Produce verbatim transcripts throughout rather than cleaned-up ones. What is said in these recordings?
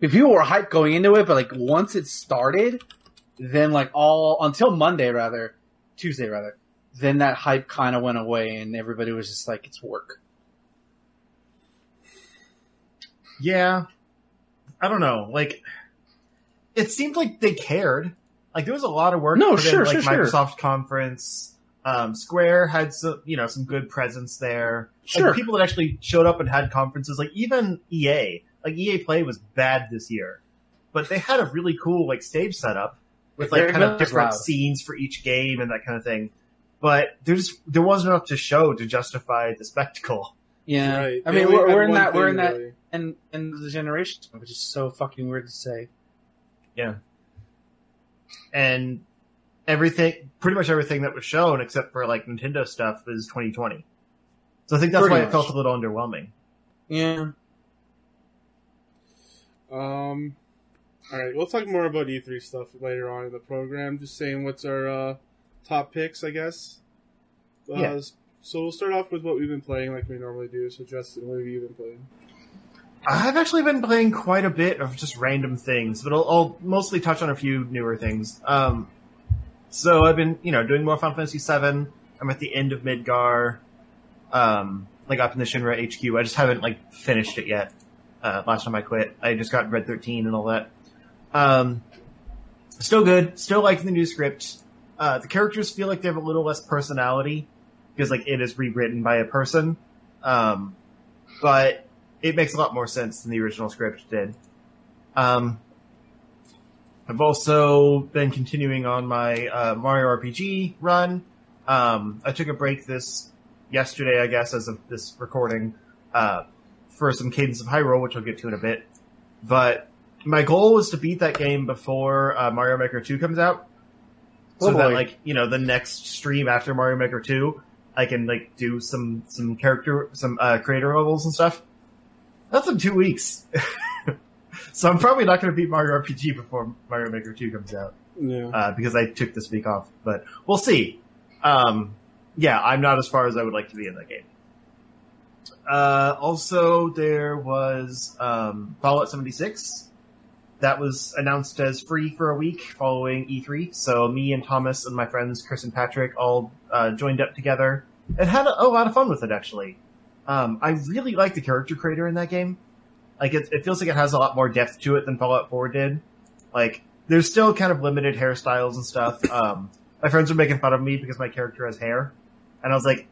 if people were hyped going into it, but like once it started, then like all until Monday rather, Tuesday rather, then that hype kind of went away and everybody was just like, it's work. Yeah. I don't know. Like, it seemed like they cared. Like, there was a lot of work. No, sure, in, like, sure, Microsoft sure. conference. Um, Square had some, you know, some good presence there. Sure. Like, people that actually showed up and had conferences. Like, even E A. Like, E A Play was bad this year. But they had a really cool, like, stage setup with, like, kind of different scenes for each game and that kind of thing. But there just there wasn't enough to show to justify the spectacle. Yeah. Right. I mean, we're, we're in that, we're in that, really. and, and the generation, which is so fucking weird to say. Yeah. And everything, pretty much everything that was shown, except for like Nintendo stuff, is twenty twenty. So I think that's pretty why much. It felt a little underwhelming. Yeah. Um. All right, we'll talk more about E three stuff later on in the program. Just saying, what's our uh, top picks, I guess. Uh, yeah. So we'll start off with what we've been playing, like we normally do. So Justin, what have you been playing? I've actually been playing quite a bit of just random things, but I'll, I'll mostly touch on a few newer things. Um, so I've been, you know, doing more Final Fantasy seven. I'm at the end of Midgar, um, like up in the Shinra H Q. I just haven't like finished it yet. Uh, last time I quit, I just got Red thirteen and all that. Um, still good. Still liking the new script. Uh, the characters feel like they have a little less personality because like it is rewritten by a person, um, but it makes a lot more sense than the original script did. Um, I've also been continuing on my uh, Mario R P G run. Um, I took a break this yesterday, I guess, as of this recording, uh, for some Cadence of Hyrule, which I'll get to in a bit. But my goal was to beat that game before uh, Mario Maker two comes out, so oh that, like, you know, the next stream after Mario Maker two, I can like do some some character, some uh, creator levels and stuff. That's in two weeks. So I'm probably not going to beat Mario R P G before Mario Maker two comes out. Yeah. Uh, because I took this week off. But we'll see. Um, yeah, I'm not as far as I would like to be in that game. Uh, also, there was um, Fallout seventy-six. That was announced as free for a week following E three. So me and Thomas and my friends Chris and Patrick all uh, joined up together and had a, a lot of fun with it, actually. Um, I really like the character creator in that game. Like, it, it feels like it has a lot more depth to it than Fallout four did. Like, there's still kind of limited hairstyles and stuff. Um, my friends were making fun of me because my character has hair. And I was like,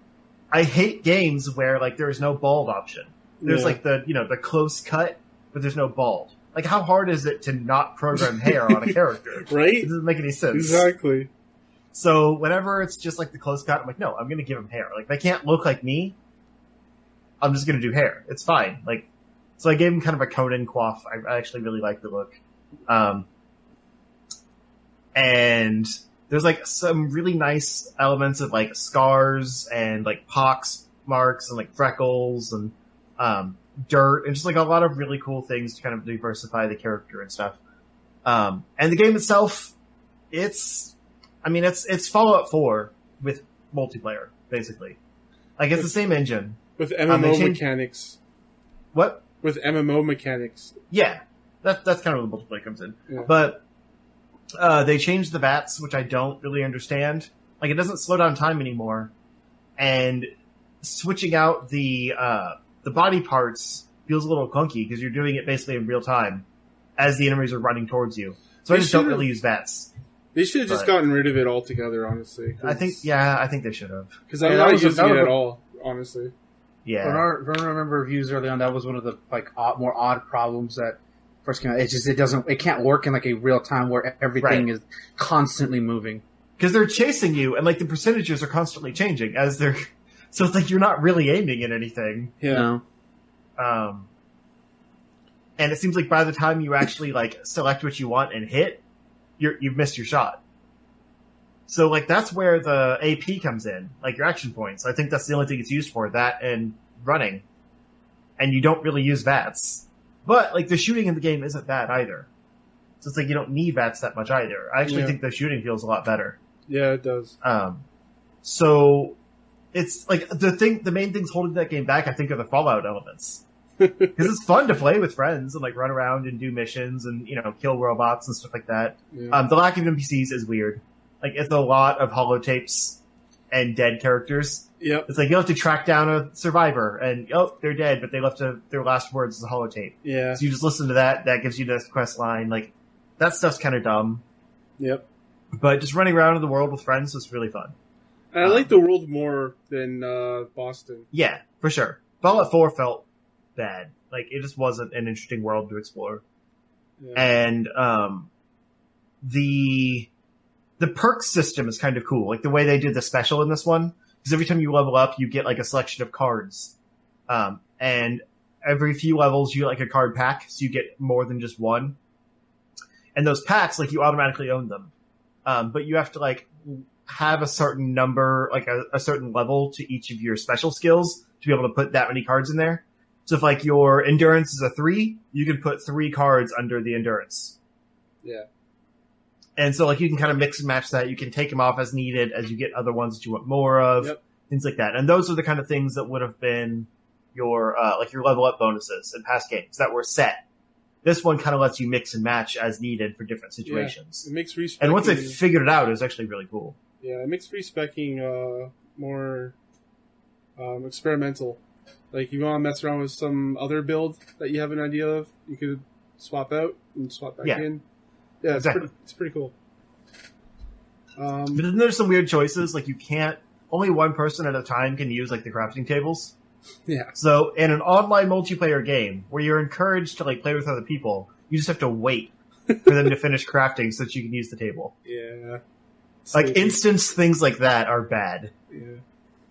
I hate games where, like, there is no bald option. There's, yeah. like, the, you know, the close cut, but there's no bald. Like, how hard is it to not program hair on a character? Right? It doesn't make any sense. Exactly. So, whenever it's just, like, the close cut, I'm like, no, I'm going to give him hair. Like, they can't look like me. I'm just going to do hair. It's fine. Like, so I gave him kind of a Conan coif. I, I actually really like the look. Um, and there's like some really nice elements of like scars and like pox marks and like freckles and um, dirt and just like a lot of really cool things to kind of diversify the character and stuff. Um, and the game itself, it's, I mean, it's, it's Fallout four with multiplayer, basically. Like, it's the same engine. With M M O um, mechanics. What? With M M O mechanics. Yeah. That, that's kind of where the multiplayer comes in. Yeah. But uh, they changed the V A Ts, which I don't really understand. Like, it doesn't slow down time anymore. And switching out the uh, the body parts feels a little clunky because you're doing it basically in real time as the enemies are running towards you. So they I just don't really use V A Ts. They should have just gotten rid of it altogether, honestly. I think, yeah, I think they should have. Because I'm not using it at all, honestly. Yeah, from our, from our remember reviews early on, that was one of the like odd, more odd problems that first came out. It's just it doesn't, it can't work in like a real time where everything right. is constantly moving because they're chasing you and like the percentages are constantly changing as they're. So it's like you're not really aiming at anything. Yeah. No. Um. And it seems like by the time you actually like select what you want and hit, you're you've missed your shot. So, like, that's where the A P comes in, like your action points. I think that's the only thing it's used for, that and running. And you don't really use V A Ts. But, like, the shooting in the game isn't bad either. So it's like you don't need V A Ts that much either. I actually yeah. think the shooting feels a lot better. Yeah, it does. Um, so, it's, like, the thing, the main things holding that game back, I think, are the Fallout elements. Because it's fun to play with friends and like run around and do missions and, you know, kill robots and stuff like that. Yeah. Um, the lack of N P Cs is weird. Like, it's a lot of holotapes and dead characters. Yep. It's like you'll have to track down a survivor and, oh, they're dead, but they left a, their last words as a holotape. Yeah. So you just listen to that. That gives you the quest line. Like, that stuff's kind of dumb. Yep. But just running around in the world with friends was really fun. And I like um, the world more than uh, Boston. Yeah, for sure. Fallout four felt bad. Like, it just wasn't an interesting world to explore. Yeah. And um, the the perk system is kind of cool. Like, the way they did the special in this one. Because every time you level up, you get, like, a selection of cards. Um, and every few levels, you get, like, a card pack. So you get more than just one. And those packs, like, you automatically own them. Um, but you have to, like, have a certain number, like a, a certain level to each of your special skills to be able to put that many cards in there. So if, like, your endurance is a three, you can put three cards under the endurance. Yeah. And so, like, you can kind of mix and match that. You can take them off as needed as you get other ones that you want more of, yep. Things like that. And those are the kind of things that would have been your, uh, like, your level up bonuses in past games that were set. This one kind of lets you mix and match as needed for different situations. Yeah, it makes respecking, and once I figured it out, it was actually really cool. Yeah, it makes respecking uh, more um, experimental. Like, you want to mess around with some other build that you have an idea of, you could swap out and swap back yeah. in. Yeah, it's, exactly. pretty, it's pretty cool. Um, but then there's some weird choices. Like, you can't... Only one person at a time can use, like, the crafting tables. Yeah. So in an online multiplayer game where you're encouraged to, like, play with other people, you just have to wait for them to finish crafting so that you can use the table. Yeah. Like, Same. instance things like that are bad. Yeah.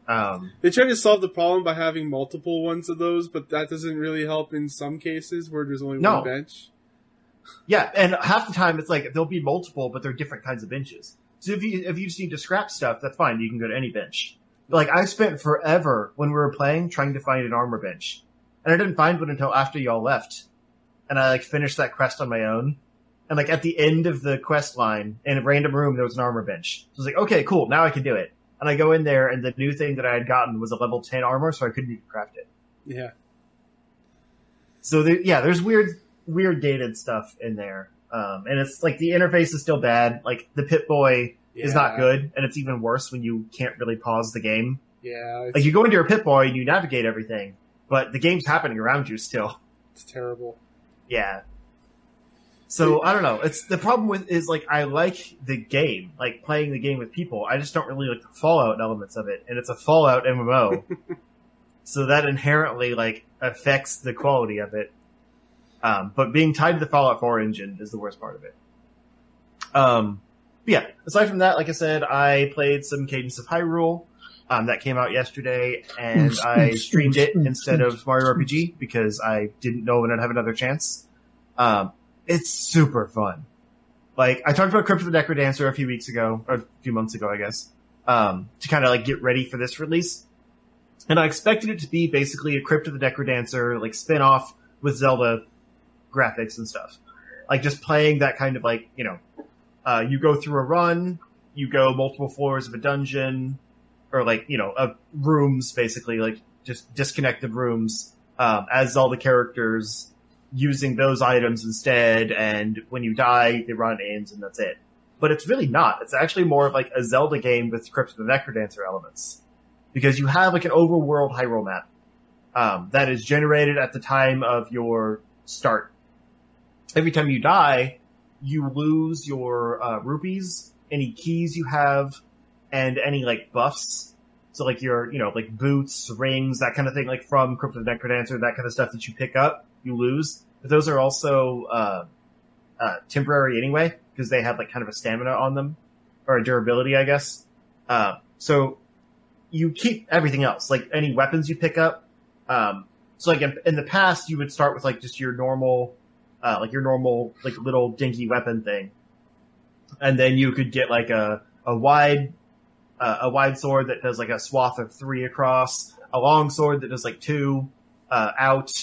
Um, they try to solve the problem by having multiple ones of those, but that doesn't really help in some cases where there's only no. one bench. Yeah, and half the time it's like there'll be multiple, but they're different kinds of benches. So if you if you just need to scrap stuff, that's fine. You can go to any bench. Like, I spent forever when we were playing trying to find an armor bench. And I didn't find one until after y'all left. And I, like, finished that quest on my own. And, like, at the end of the quest line, in a random room, there was an armor bench. So I was like, okay, cool, now I can do it. And I go in there, and the new thing that I had gotten was a level ten armor, so I couldn't even craft it. Yeah. So, there, yeah, there's weird, weird dated stuff in there. Um, and it's, like, the interface is still bad. Like, the Pip-Boy... Yeah. is not good, and it's even worse when you can't really pause the game. Yeah. Like, you go into your Pip-Boy and you navigate everything, but the game's happening around you still. It's terrible. Yeah. So, I don't know. It's the problem with is, like, I like the game, like, playing the game with people. I just don't really like the Fallout elements of it, and it's a Fallout M M O. So that inherently, like, affects the quality of it. Um, but being tied to the Fallout four engine is the worst part of it. Um... But yeah, aside from that, like I said, I played some Cadence of Hyrule. Um, that came out yesterday, and I streamed it instead of Mario R P G because I didn't know when I'd have another chance. Um, it's super fun. Like, I talked about Crypt of the Necrodancer a few weeks ago, or a few months ago, I guess, um, to kind of, like, get ready for this release. And I expected it to be basically a Crypt of the Necrodancer, like, spin-off with Zelda graphics and stuff. Like, just playing that kind of, like, you know, Uh, you go through a run, you go multiple floors of a dungeon, or, like, you know, of rooms, basically, like, just disconnected rooms, um, as all the characters, using those items instead, and when you die, the run ends, and that's it. But it's really not. It's actually more of, like, a Zelda game with Crypt of the Necrodancer elements. Because you have, like, an overworld Hyrule map, um, that is generated at the time of your start. Every time you die, you lose your uh, rupees, any keys you have, and any, like, buffs. So, like, your, you know, like, boots, rings, that kind of thing, like, from Crypt of the Necrodancer, that kind of stuff that you pick up, you lose. But those are also uh, uh, temporary anyway, because they have, like, kind of a stamina on them, or a durability, I guess. Uh, so you keep everything else, like, any weapons you pick up. Um, so, like, in, in the past, you would start with, like, just your normal... Uh, like your normal, like, little dinky weapon thing. And then you could get, like, a, a wide, uh, a wide sword that does, like, a swath of three across, a long sword that does, like, two, uh, out,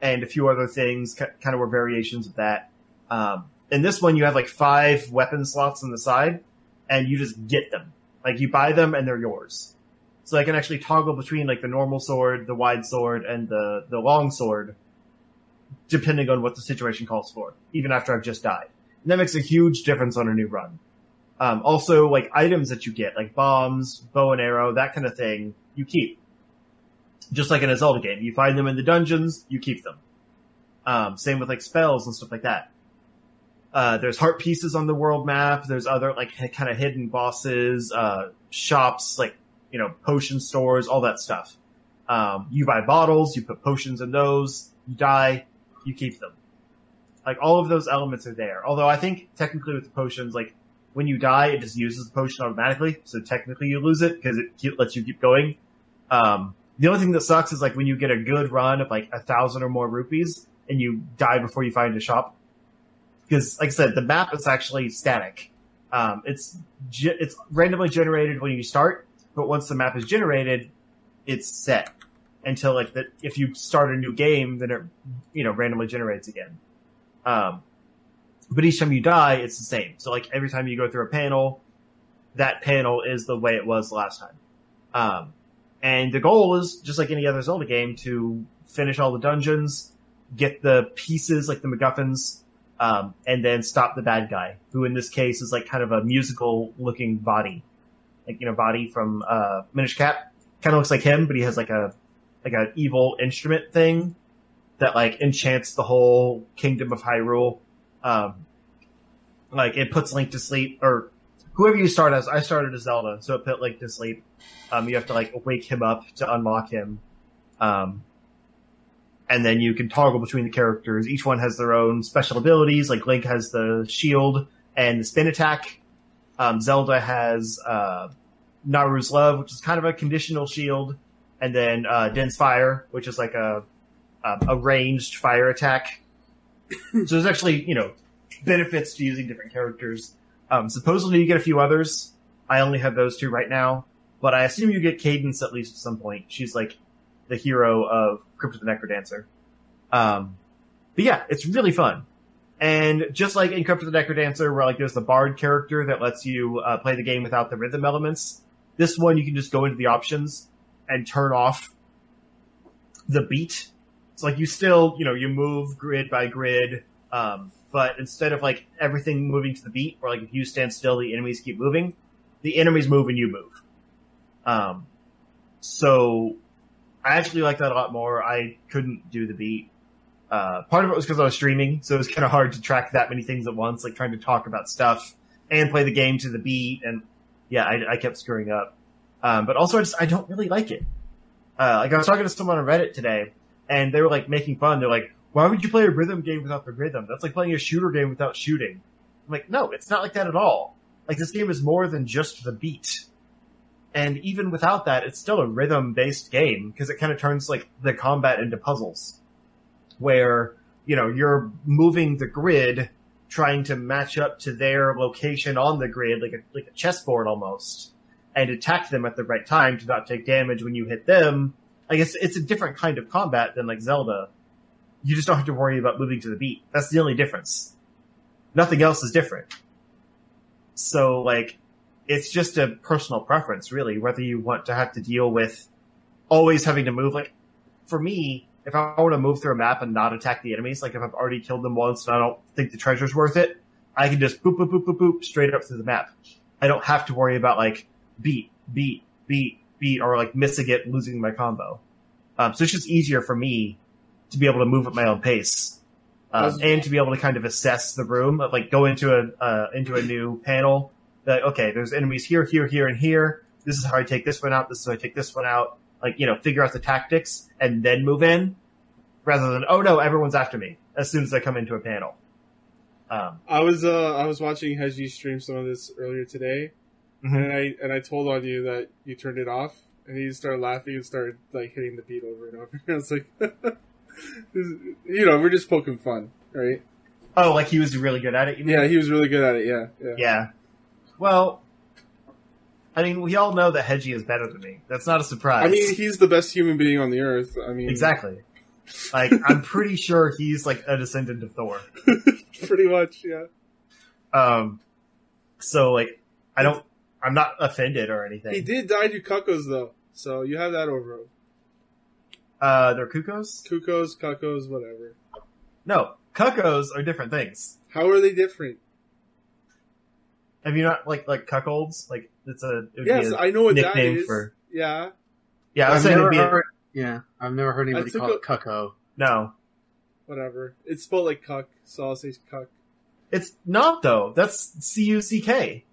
and a few other things, ca- kind of were variations of that. Um, in this one, you have, like, five weapon slots on the side, and you just get them. Like, you buy them, and they're yours. So I can actually toggle between like the normal sword, the wide sword, and the, the long sword, depending on what the situation calls for, even after I've just died. And that makes a huge difference on a new run. Um, also, like, items that you get, like bombs, bow and arrow, that kind of thing, you keep. Just like in a Zelda game. You find them in the dungeons, you keep them. Um, same with, like, spells and stuff like that. Uh, there's heart pieces on the world map. There's other, like, kind of hidden bosses, uh, shops, like, you know, potion stores, all that stuff. Um, you buy bottles, you put potions in those, you die, you keep them. Like, all of those elements are there. Although I think technically with the potions, like, when you die, it just uses the potion automatically. So technically you lose it because it lets you keep going. Um, the only thing that sucks is, like, when you get a good run of, like, a thousand or more rupees and you die before you find a shop. Because, like I said, the map is actually static. Um, it's ge- it's randomly generated when you start, but once the map is generated, it's set. Until, like, the, if you start a new game, then it, you know, randomly generates again. Um, but each time you die, it's the same. So, like, every time you go through a panel, that panel is the way it was last time. Um, and the goal is, just like any other Zelda game, to finish all the dungeons, get the pieces, like the MacGuffins, um, and then stop the bad guy, who in this case is, like, kind of a musical-looking body. Like, you know, body from, uh, Minish Cap. Kind of looks like him, but he has, like, a, like, an evil instrument thing that, like, enchants the whole Kingdom of Hyrule. Um, like, it puts Link to sleep, or whoever you start as. I started as Zelda, so it put Link to sleep. Um, you have to, like, wake him up to unlock him. Um, and then you can toggle between the characters. Each one has their own special abilities. Like, Link has the shield and the spin attack. Um, Zelda has, uh, Naru's Love, which is kind of a conditional shield, and then uh, Den's Fire, which is like a, a, a ranged fire attack. So there's actually, you know, benefits to using different characters. Um, supposedly you get a few others. I only have those two right now, but I assume you get Cadence at least at some point. She's like the hero of Crypt of the Necrodancer. Um, but yeah, it's really fun. And just like in Crypt of the Necrodancer, where like there's the bard character that lets you uh, play the game without the rhythm elements, this one you can just go into the options and turn off the beat. It's like you still, you know, you move grid by grid, um, but instead of like everything moving to the beat, or like if you stand still, the enemies keep moving. The enemies move and you move. Um, so I actually like that a lot more. I couldn't do the beat. Uh, part of it was because I was streaming, so it was kind of hard to track that many things at once, like trying to talk about stuff and play the game to the beat. And yeah, I, I kept screwing up. Um, but also I just, I don't really like it. Uh, like I was talking to someone on Reddit today and they were like making fun. They're like, why would you play a rhythm game without the rhythm? That's like playing a shooter game without shooting. I'm like, no, it's not like that at all. Like this game is more than just the beat. And even without that, it's still a rhythm based game because it kind of turns like the combat into puzzles where, you know, you're moving the grid, trying to match up to their location on the grid, like a, like a chessboard almost. And attack them at the right time to not take damage when you hit them. I guess it's a different kind of combat than, like, Zelda. You just don't have to worry about moving to the beat. That's the only difference. Nothing else is different. So, like, it's just a personal preference, really, whether you want to have to deal with always having to move. Like, for me, if I want to move through a map and not attack the enemies, like, if I've already killed them once and I don't think the treasure's worth it, I can just boop, boop, boop, boop, boop, straight up through the map. I don't have to worry about, like, beat, beat, beat, beat, or like missing it, losing my combo. Um, so it's just easier for me to be able to move at my own pace, um, and to be able to kind of assess the room, of, like go into a uh, into a new panel. Like, okay, there's enemies here, here, here, and here. This is how I take this one out. This is how I take this one out. Like, you know, figure out the tactics and then move in, rather than oh no, everyone's after me as soon as I come into a panel. Um, I was uh, I was watching Heji stream some of this earlier today. Mm-hmm. And I and I told on you that you turned it off, and he started laughing and started like hitting the beat over and over. And I was like, you know, we're just poking fun, right? Oh, like he was really good at it. You mean? Yeah, he was really good at it. Yeah, yeah. Yeah. Well, I mean, we all know that Hedgie is better than me. That's not a surprise. I mean, he's the best human being on the earth. I mean, exactly. Like, I'm pretty sure he's like a descendant of Thor. Pretty much, yeah. Um. So, like, I don't. I'm not offended or anything. He did die to Cuckos, though. So you have that over. Uh, they're Kukos? Kukos, Kakos, whatever. No, Kakos are different things. How are they different? Have you not, like, like cuckolds? Like, it's a, it would yes, be a I know what nickname that is. For... Yeah. Yeah, I was I've saying it'd be heard... a... Yeah, I've never heard anybody call a... it cucko. No. Whatever. It's spelled like cuck, so I'll say cuck. It's not, though. That's C U C K.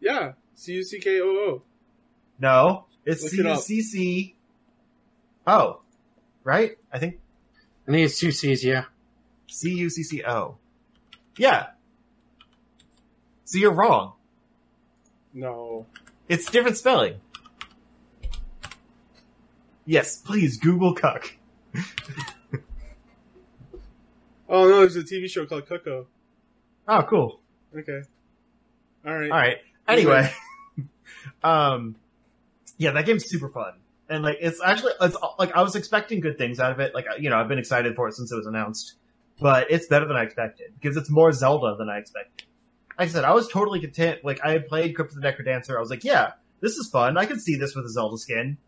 Yeah, C U C K O O. No, it's Look C U C C... Oh, right? I think... I think it's two C's, yeah. C U C C O. Yeah. So you're wrong. No. It's different spelling. Yes, please, Google cuck. Oh, no, there's a T V show called Cucko. Oh, cool. Okay. All right. All right. Anyway. um, yeah, that game's super fun. And, like, it's actually, it's like, I was expecting good things out of it. Like, you know, I've been excited for it since it was announced. But it's better than I expected, because it's more Zelda than I expected. Like I said, I was totally content. Like, I had played Crypt of the Necrodancer. I was like, yeah, this is fun. I could see this with a Zelda skin.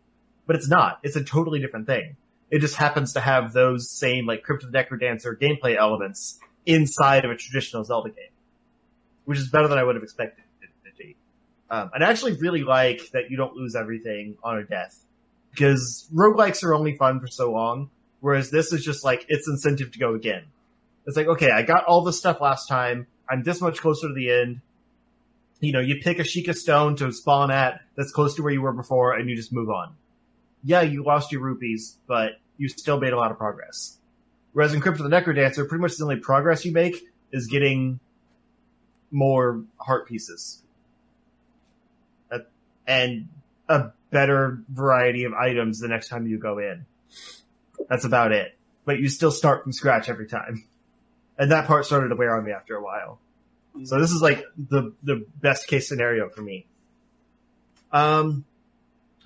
But it's not. It's a totally different thing. It just happens to have those same, like, Crypt of the Necrodancer gameplay elements inside of a traditional Zelda game. Which is better than I would have expected it to be. Um, and I actually really like that you don't lose everything on a death. Because roguelikes are only fun for so long, whereas this is just like, it's incentive to go again. It's like, okay, I got all this stuff last time, I'm this much closer to the end. You know, you pick a Sheikah stone to spawn at that's close to where you were before, and you just move on. Yeah, you lost your rupees, but you still made a lot of progress. Whereas in Crypt of the Necrodancer, pretty much the only progress you make is getting more heart pieces. And a better variety of items the next time you go in. That's about it. But you still start from scratch every time. And that part started to wear on me after a while. So this is like the the best case scenario for me. Um,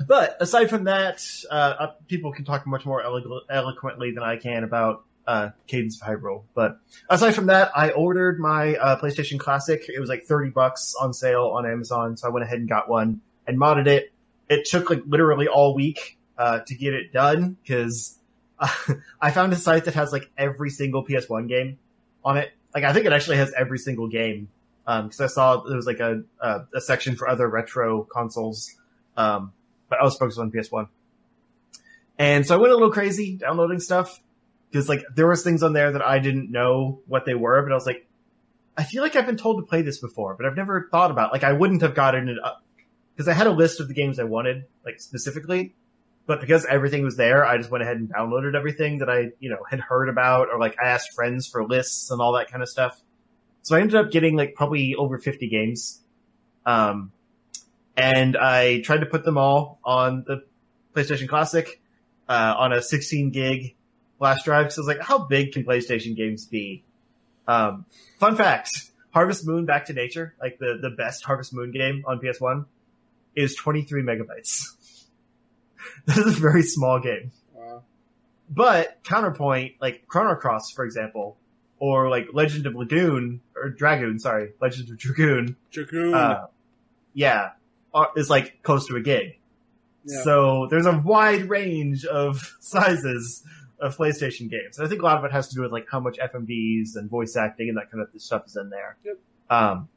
but aside from that, uh, people can talk much more elo- eloquently than I can about uh, Cadence of Hyrule. But aside from that, I ordered my uh, PlayStation Classic. It was like thirty bucks on sale on Amazon. So I went ahead and got one and modded it. It took like literally all week uh, to get it done because uh, I found a site that has like every single P S one game on it. Like I think it actually has every single game because um, I saw there was like a, a a section for other retro consoles, um, but I was focused on P S one. And so I went a little crazy downloading stuff because like there was things on there that I didn't know what they were, but I was like, I feel like I've been told to play this before, but I've never thought about it. Like I wouldn't have gotten it up. Because I had a list of the games I wanted, like, specifically. But because everything was there, I just went ahead and downloaded everything that I, you know, had heard about. Or, like, I asked friends for lists and all that kind of stuff. So I ended up getting, like, probably over fifty games. Um, and I tried to put them all on the PlayStation Classic uh, on a sixteen gig flash drive. Because I was like, how big can PlayStation games be? Um, fun fact, Harvest Moon Back to Nature, like, the, the best Harvest Moon game on P S one. Is twenty-three megabytes. This is a very small game. Wow. But counterpoint, like Chrono Cross, for example, or like Legend of Lagoon, or Dragoon, sorry, Legend of Dragoon. Dragoon. Uh, yeah. Is like close to a gig. Yeah. So there's a wide range of sizes of PlayStation games. And I think a lot of it has to do with like how much F M Vs and voice acting and that kind of stuff is in there. Yep. Um,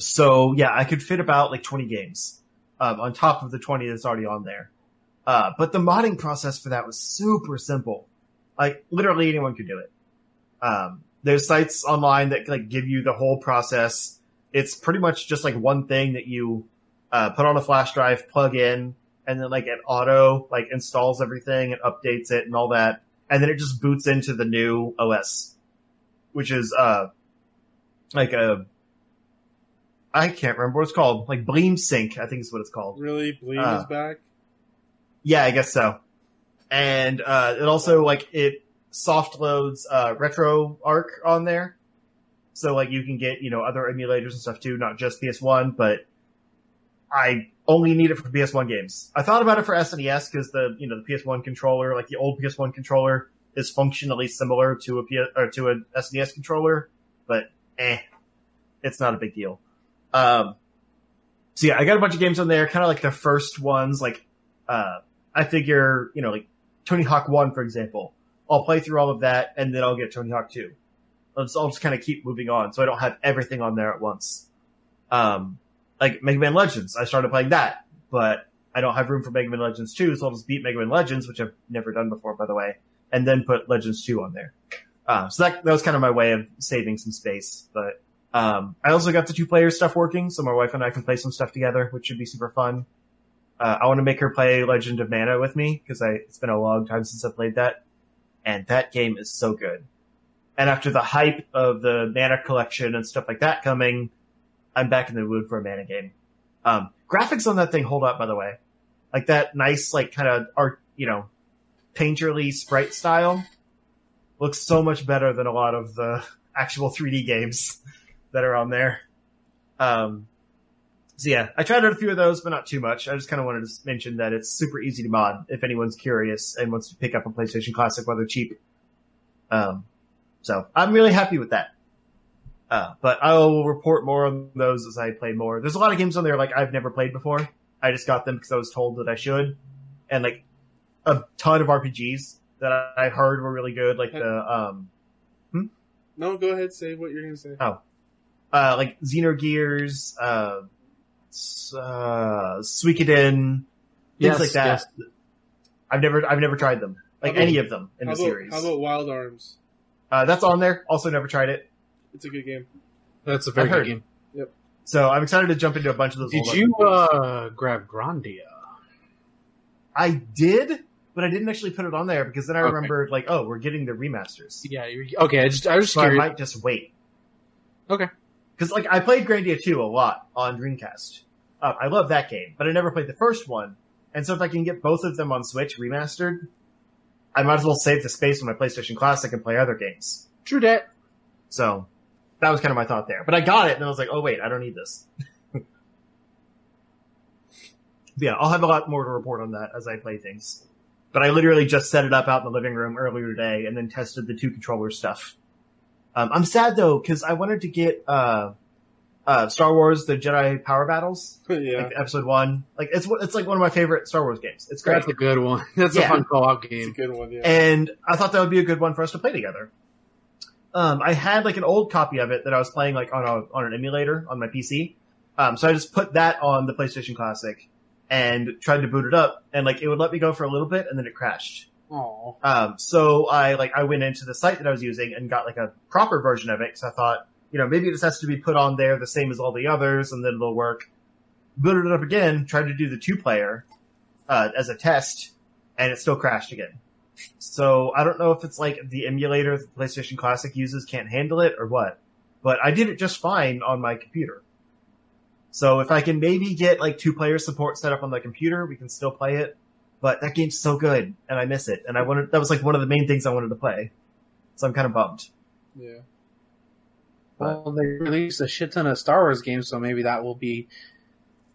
so yeah, I could fit about like twenty games. Um, on top of the twenty that's already on there. Uh, but the modding process for that was super simple. Like, literally anyone could do it. Um, there's sites online that, like, give you the whole process. It's pretty much just, like, one thing that you, uh, put on a flash drive, plug in, and then, like, it auto, like, installs everything and updates it and all that. And then it just boots into the new O S, which is, uh, like a, I can't remember what it's called. Like, Bleem Sync, I think is what it's called. Really? Bleem uh, is back? Yeah, I guess so. And uh, it also, like, it soft loads uh, RetroArch on there. So, like, you can get, you know, other emulators and stuff, too. Not just P S one, but I only need it for P S one games. I thought about it for S N E S because the, you know, the P S one controller, like, the old P S one controller is functionally similar to a, P- or to an S N E S controller. But, eh, it's not a big deal. Um, So yeah, I got a bunch of games on there, kind of like the first ones. Like, uh, I figure, you know, like Tony Hawk one, for example, I'll play through all of that and then I'll get Tony Hawk two. I'll just, I'll just kind of keep moving on, so I don't have everything on there at once. Um, like Mega Man Legends, I started playing that, but I don't have room for Mega Man Legends two, so I'll just beat Mega Man Legends, which I've never done before, by the way, and then put Legends two on there. Uh, so that, that was kind of my way of saving some space, but, um, I also got the two player stuff working, so my wife and I can play some stuff together, which should be super fun. Uh, I want to make her play Legend of Mana with me, because I, it's been a long time since I played that, and that game is so good. And after the hype of the Mana collection and stuff like that coming, I'm back in the mood for a Mana game. Um, graphics on that thing hold up, by the way. Like that nice, like kind of art, you know, painterly sprite style looks so much better than a lot of the actual three D games that are on there. Um, so yeah, I tried out a few of those, but not too much. I just kind of wanted to mention that it's super easy to mod if anyone's curious and wants to pick up a PlayStation Classic while they're cheap. Um, so I'm really happy with that. Uh, but I will report more on those as I play more. There's a lot of games on there, like, I've never played before. I just got them because I was told that I should. And, like, a ton of R P Gs that I heard were really good, like the, um... Hmm? No, go ahead, say what you're gonna say. Oh. Uh, like, Xenogears, uh, uh, Suikoden, yes, things like that. Yes. I've never, I've never tried them. Like, about, any of them in the about, series. How about Wild Arms? Uh, that's on there. Also never tried it. It's a good game. That's a very good game. Yep. So I'm excited to jump into a bunch of those. Did you uh, grab Grandia? I did, but I didn't actually put it on there because then I okay. remembered, like, oh, we're getting the remasters. Yeah. You're, okay. I just, I was just so curious. I might just wait. Okay. Because like I played Grandia two a lot on Dreamcast. Uh, I love that game, but I never played the first one. And so if I can get both of them on Switch remastered, I might as well save the space on my PlayStation Classic and play other games. True that. So. That was kind of my thought there. But I got it, and I was like, oh, wait, I don't need this. Yeah, I'll have a lot more to report on that as I play things. But I literally just set it up out in the living room earlier today and then tested the two controller stuff. Um, I'm sad, though, because I wanted to get uh, uh, Star Wars, the Jedi Power Battles, yeah. Like episode one. Like it's it's like one of my favorite Star Wars games. It's great. That's a good one. That's yeah. a fun co-op game. It's a good one, yeah. And I thought that would be a good one for us to play together. Um, I had like an old copy of it that I was playing like on a, on an emulator on my P C. Um, so I just put that on the PlayStation Classic and tried to boot it up and like it would let me go for a little bit and then it crashed. Aww. Um, so I like, I went into the site that I was using and got like a proper version of it. Cause I thought, you know, maybe it just has to be put on there the same as all the others and then it'll work. Booted it up again, tried to do the two player, uh, as a test and it still crashed again. So I don't know if it's like the emulator the PlayStation Classic uses can't handle it or what, but I did it just fine on my computer. So if I can maybe get like two player support set up on my computer, we can still play it, but that game's so good and I miss it. And I wanted, that was like one of the main things I wanted to play. So I'm kind of bummed. Yeah. But, well, they released a shit ton of Star Wars games. So maybe that will be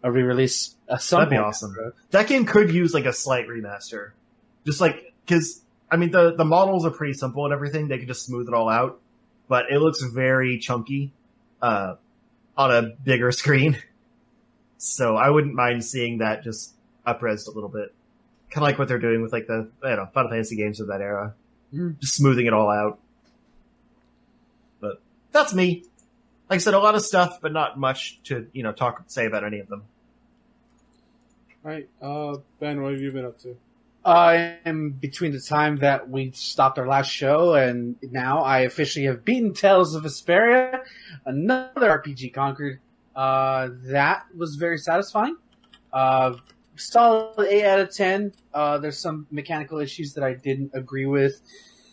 a re-release. Uh, that'd be awesome. Bro. That game could use like a slight remaster. Just like, Because, I mean, the, the models are pretty simple and everything. They can just smooth it all out. But it looks very chunky uh, on a bigger screen. So I wouldn't mind seeing that just up-resed a little bit. Kind of like what they're doing with, like, the I don't know, Final Fantasy games of that era. Mm. Just smoothing it all out. But that's me. Like I said, a lot of stuff, but not much to, you know, talk say about any of them. All right. Uh, Ben, what have you been up to? I uh, am between the time that we stopped our last show and now I officially have beaten Tales of Vesperia, another R P G conquered. Uh, that was very satisfying. Uh, solid eight out of ten. Uh, there's some mechanical issues that I didn't agree with,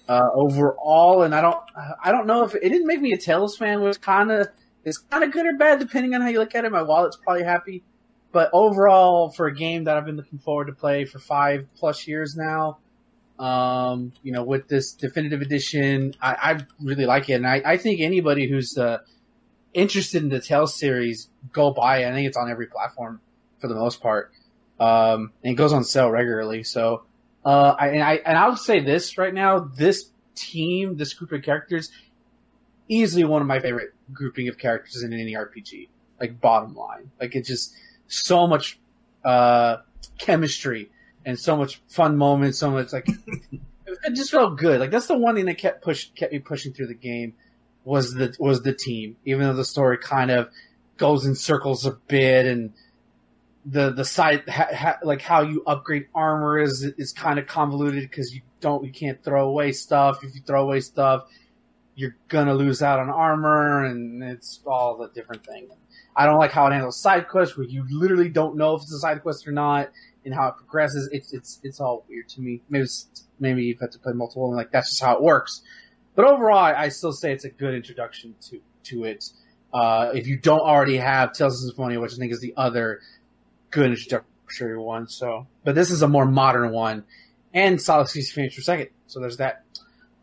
uh, overall. And I don't, I don't know if it, it didn't make me a Tales fan, which kind of is kind of good or bad depending on how you look at it. My wallet's probably happy. But overall, for a game that I've been looking forward to play for five plus years now, um, you know, with this definitive edition, I, I really like it. And I, I think anybody who's uh, interested in the Tales series, go buy it. I think it's on every platform for the most part. Um, and it goes on sale regularly. So, uh, I, and I, and I'll say this right now, this team, this group of characters, easily one of my favorite grouping of characters in any R P G. Like, bottom line. Like, it just, so much uh, chemistry and so much fun moments. So much like it just felt good. Like that's the one thing that kept push kept me pushing through the game was the was the team. Even though the story kind of goes in circles a bit, and the the side ha, ha, like how you upgrade armor is is kind of convoluted because you don't you can't throw away stuff. If you throw away stuff, you're gonna lose out on armor, and it's all the different thing. I don't like how it handles side quests, where you literally don't know if it's a side quest or not, and how it progresses. It's it's it's all weird to me. Maybe it's, maybe you have to play multiple, and like that's just how it works. But overall, I, I still say it's a good introduction to to it. Uh, if you don't already have Tales of Symphonia, which I think is the other good introductory one, so but this is a more modern one, and Solid Seas finished for second. So there's that.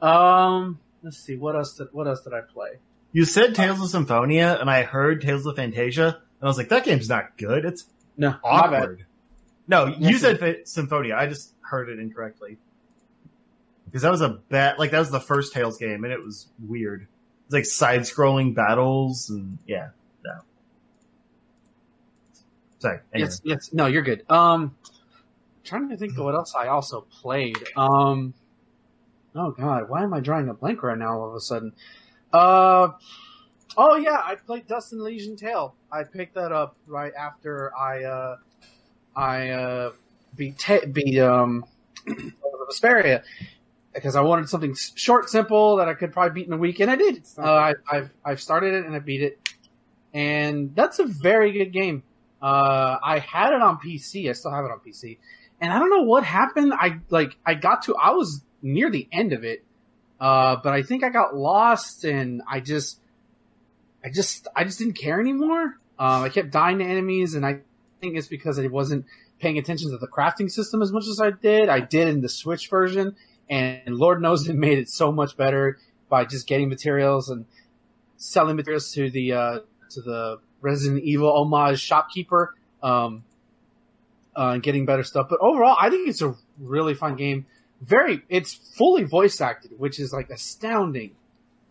Um. Let's see, what else did what else did I play? You said Tales of Symphonia, and I heard Tales of Fantasia, and I was like, that game's not good. It's no, awkward. No, you yes, said it. Symphonia. I just heard it incorrectly. Because that was a bad, like, that was the first Tales game, and it was weird. It's like side-scrolling battles, and yeah, no. Sorry. Anyway. Yes, yes, no, you're good. Um, I'm trying to think of what else I also played. Um... Oh, God, why am I drawing a blank right now all of a sudden? Uh, oh, yeah, I played Dust and Legion Tale. I picked that up right after I uh, I uh, beat, ta- beat um, Vesperia, because I wanted something short, simple, that I could probably beat in a week, and I did. Uh, I, I've, I've started it, and I beat it. And that's a very good game. Uh, I had it on P C. I still have it on P C. And I don't know what happened. I, like, I got to – I was – near the end of it, uh, but I think I got lost, and I just, I just, I just didn't care anymore. Um, I kept dying to enemies, and I think it's because I wasn't paying attention to the crafting system as much as I did. I did in the Switch version, and Lord knows it made it so much better by just getting materials and selling materials to the uh, to the Resident Evil homage shopkeeper, um, uh, and getting better stuff. But overall, I think it's a really fun game. Very, it's fully voice acted, which is like astounding.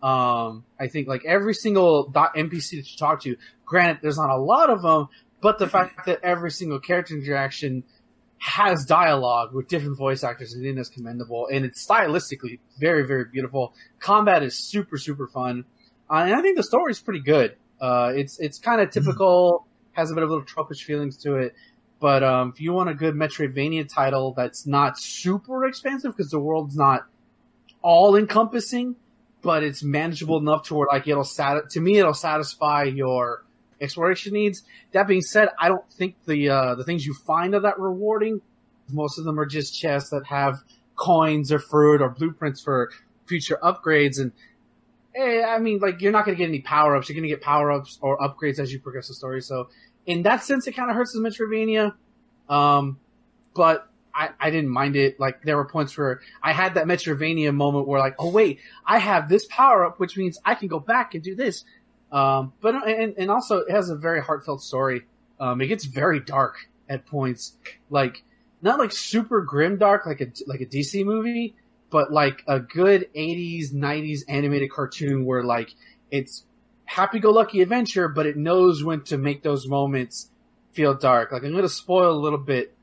Um, I think like every single N P C that you talk to, granted, there's not a lot of them, but the fact that every single character interaction has dialogue with different voice actors, I think that's commendable. And it's stylistically very, very beautiful. Combat is super, super fun. Uh, and I think the story is pretty good. Uh, it's, it's kind of typical, has a bit of little tropish feelings to it. But um, if you want a good Metroidvania title that's not super expansive, because the world's not all-encompassing, but it's manageable enough to where, like, it'll sat- to me, it'll satisfy your exploration needs. That being said, I don't think the uh, the things you find are that rewarding. Most of them are just chests that have coins or fruit or blueprints for future upgrades. And hey, I mean, like, you're not going to get any power-ups. You're going to get power-ups or upgrades as you progress the story. So in that sense, it kind of hurts the Metroidvania, um, but I, I didn't mind it. Like, there were points where I had that Metroidvania moment where, like, oh, wait, I have this power-up, which means I can go back and do this. Um, but and, and also, it has a very heartfelt story. Um, it gets very dark at points. Like, not, like, super grim dark, like a, like a D C movie, but, like, a good eighties, nineties animated cartoon where, like, it's happy-go-lucky adventure, but it knows when to make those moments feel dark. Like, I'm going to spoil a little bit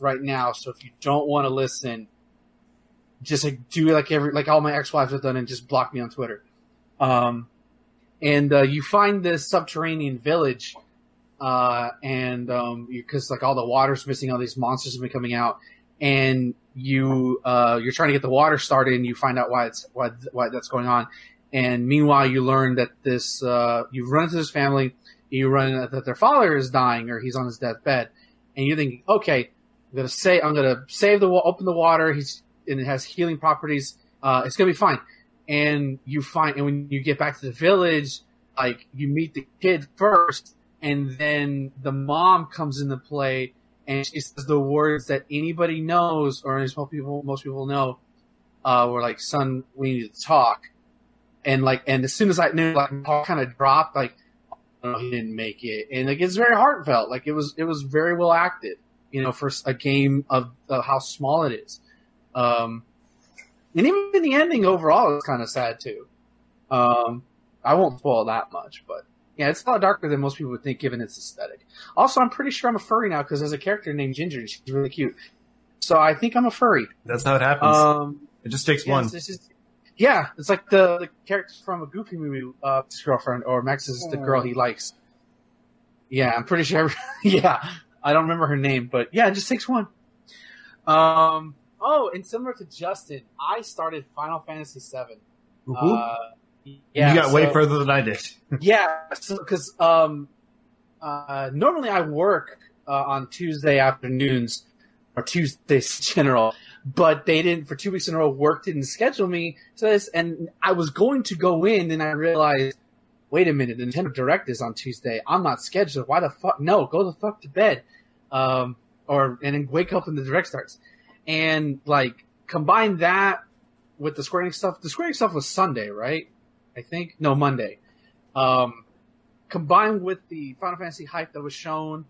right now, so if you don't want to listen, just like do like every like all my ex-wives have done and just block me on Twitter. Um, and uh, you find this subterranean village, uh, and um, because like all the water's missing, all these monsters have been coming out, and you uh, you're trying to get the water started, and you find out why it's why why that's going on. And meanwhile, you learn that this, uh, you run into this family, you run that their father is dying or he's on his deathbed. And you're thinking, okay, I'm going to say, I'm going to save the wall, open the water. He's, and it has healing properties. Uh, it's going to be fine. And you find, and when you get back to the village, like you meet the kid first and then the mom comes into play and she says the words that anybody knows or most people, most people know, uh, were like, son, we need to talk. And like, and as soon as I knew, like, my heart kind of dropped. Like, oh, he didn't make it, and like, it's very heartfelt. Like, it was, it was very well acted. You know, for a game of, of how small it is, um, and even the ending overall is kind of sad too. Um, I won't spoil that much, but Yeah, it's a lot darker than most people would think, given its aesthetic. Also, I'm pretty sure I'm a furry now, because there's a character named Ginger, and she's really cute. So I think I'm a furry. That's how it happens. Um, it just takes yes, one. This is, yeah, it's like the, the character from a Goofy movie, uh, his girlfriend, or Max is the girl he likes. Yeah, I'm pretty sure. Yeah, I don't remember her name, but yeah, it just takes one. Um. Oh, and similar to Justin, I started Final Fantasy seven. Mm-hmm. Uh, yeah, you got so, way further than I did. Yeah, because so, um, uh, normally I work uh, on Tuesday afternoons or Tuesdays in general, but they didn't for two weeks in a row. Work didn't schedule me to this, and I was going to go in, and I realized, wait a minute, the Nintendo Direct is on Tuesday. I'm not scheduled. Why the fuck? No, go the fuck to bed, um, or and then wake up when the Direct starts. And, like, combine that with the Square Enix stuff. The Square Enix stuff was Sunday, right? I think. No, Monday. Um, combined with the Final Fantasy hype that was shown,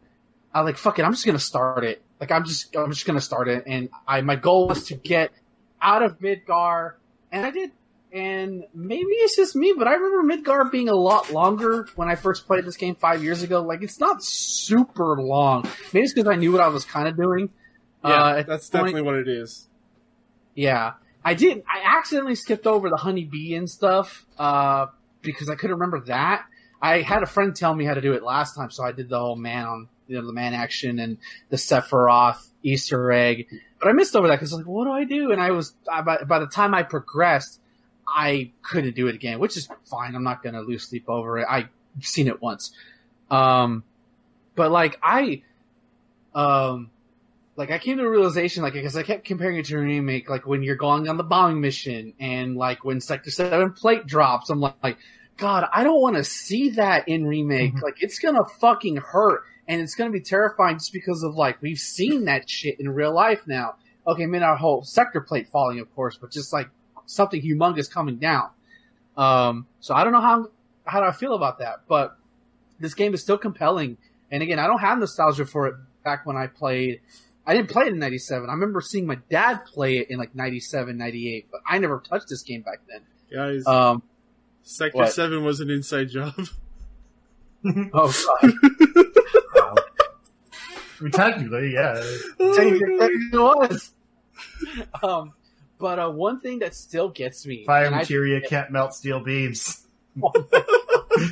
I was like, fuck it, I'm just going to start it. Like, I'm just I'm just going to start it. And I my goal was to get out of Midgar, and I did. And maybe it's just me, but I remember Midgar being a lot longer when I first played this game five years ago. Like, it's not super long. Maybe it's because I knew what I was kind of doing. Yeah, uh, that's definitely point, what it is. Yeah. I didn't. I accidentally skipped over the honeybee and stuff uh, because I couldn't remember that. I had a friend tell me how to do it last time, so I did the whole man on you know the man action and the Sephiroth Easter egg. But I missed over that because I was like, what do I do? And I was I, by, by the time I progressed, I couldn't do it again, which is fine. I'm not going to lose sleep over it. I've seen it once. Um, but, like, I... um. Like, I came to a realization, like, because I kept comparing it to a remake, like, when you're going on the bombing mission and, like, when Sector seven plate drops, I'm like, like God, I don't want to see that in remake. Mm-hmm. Like, it's going to fucking hurt, and it's going to be terrifying just because of, like, we've seen that shit in real life now. Okay, I mean, our whole sector plate falling, of course, but just, like, something humongous coming down. Um, so I don't know how, how do I feel about that, but this game is still compelling. And, again, I don't have nostalgia for it back when I played... I didn't play it in ninety-seven. I remember seeing my dad play it in like ninety-seven, ninety-eight, but I never touched this game back then. Guys, um, Sector what? seven was an inside job. Oh, God. Wow. I mean, technically, yeah. Oh, technically, it was. Um, but uh, one thing that still gets me. Fire materia can't melt steel beams. You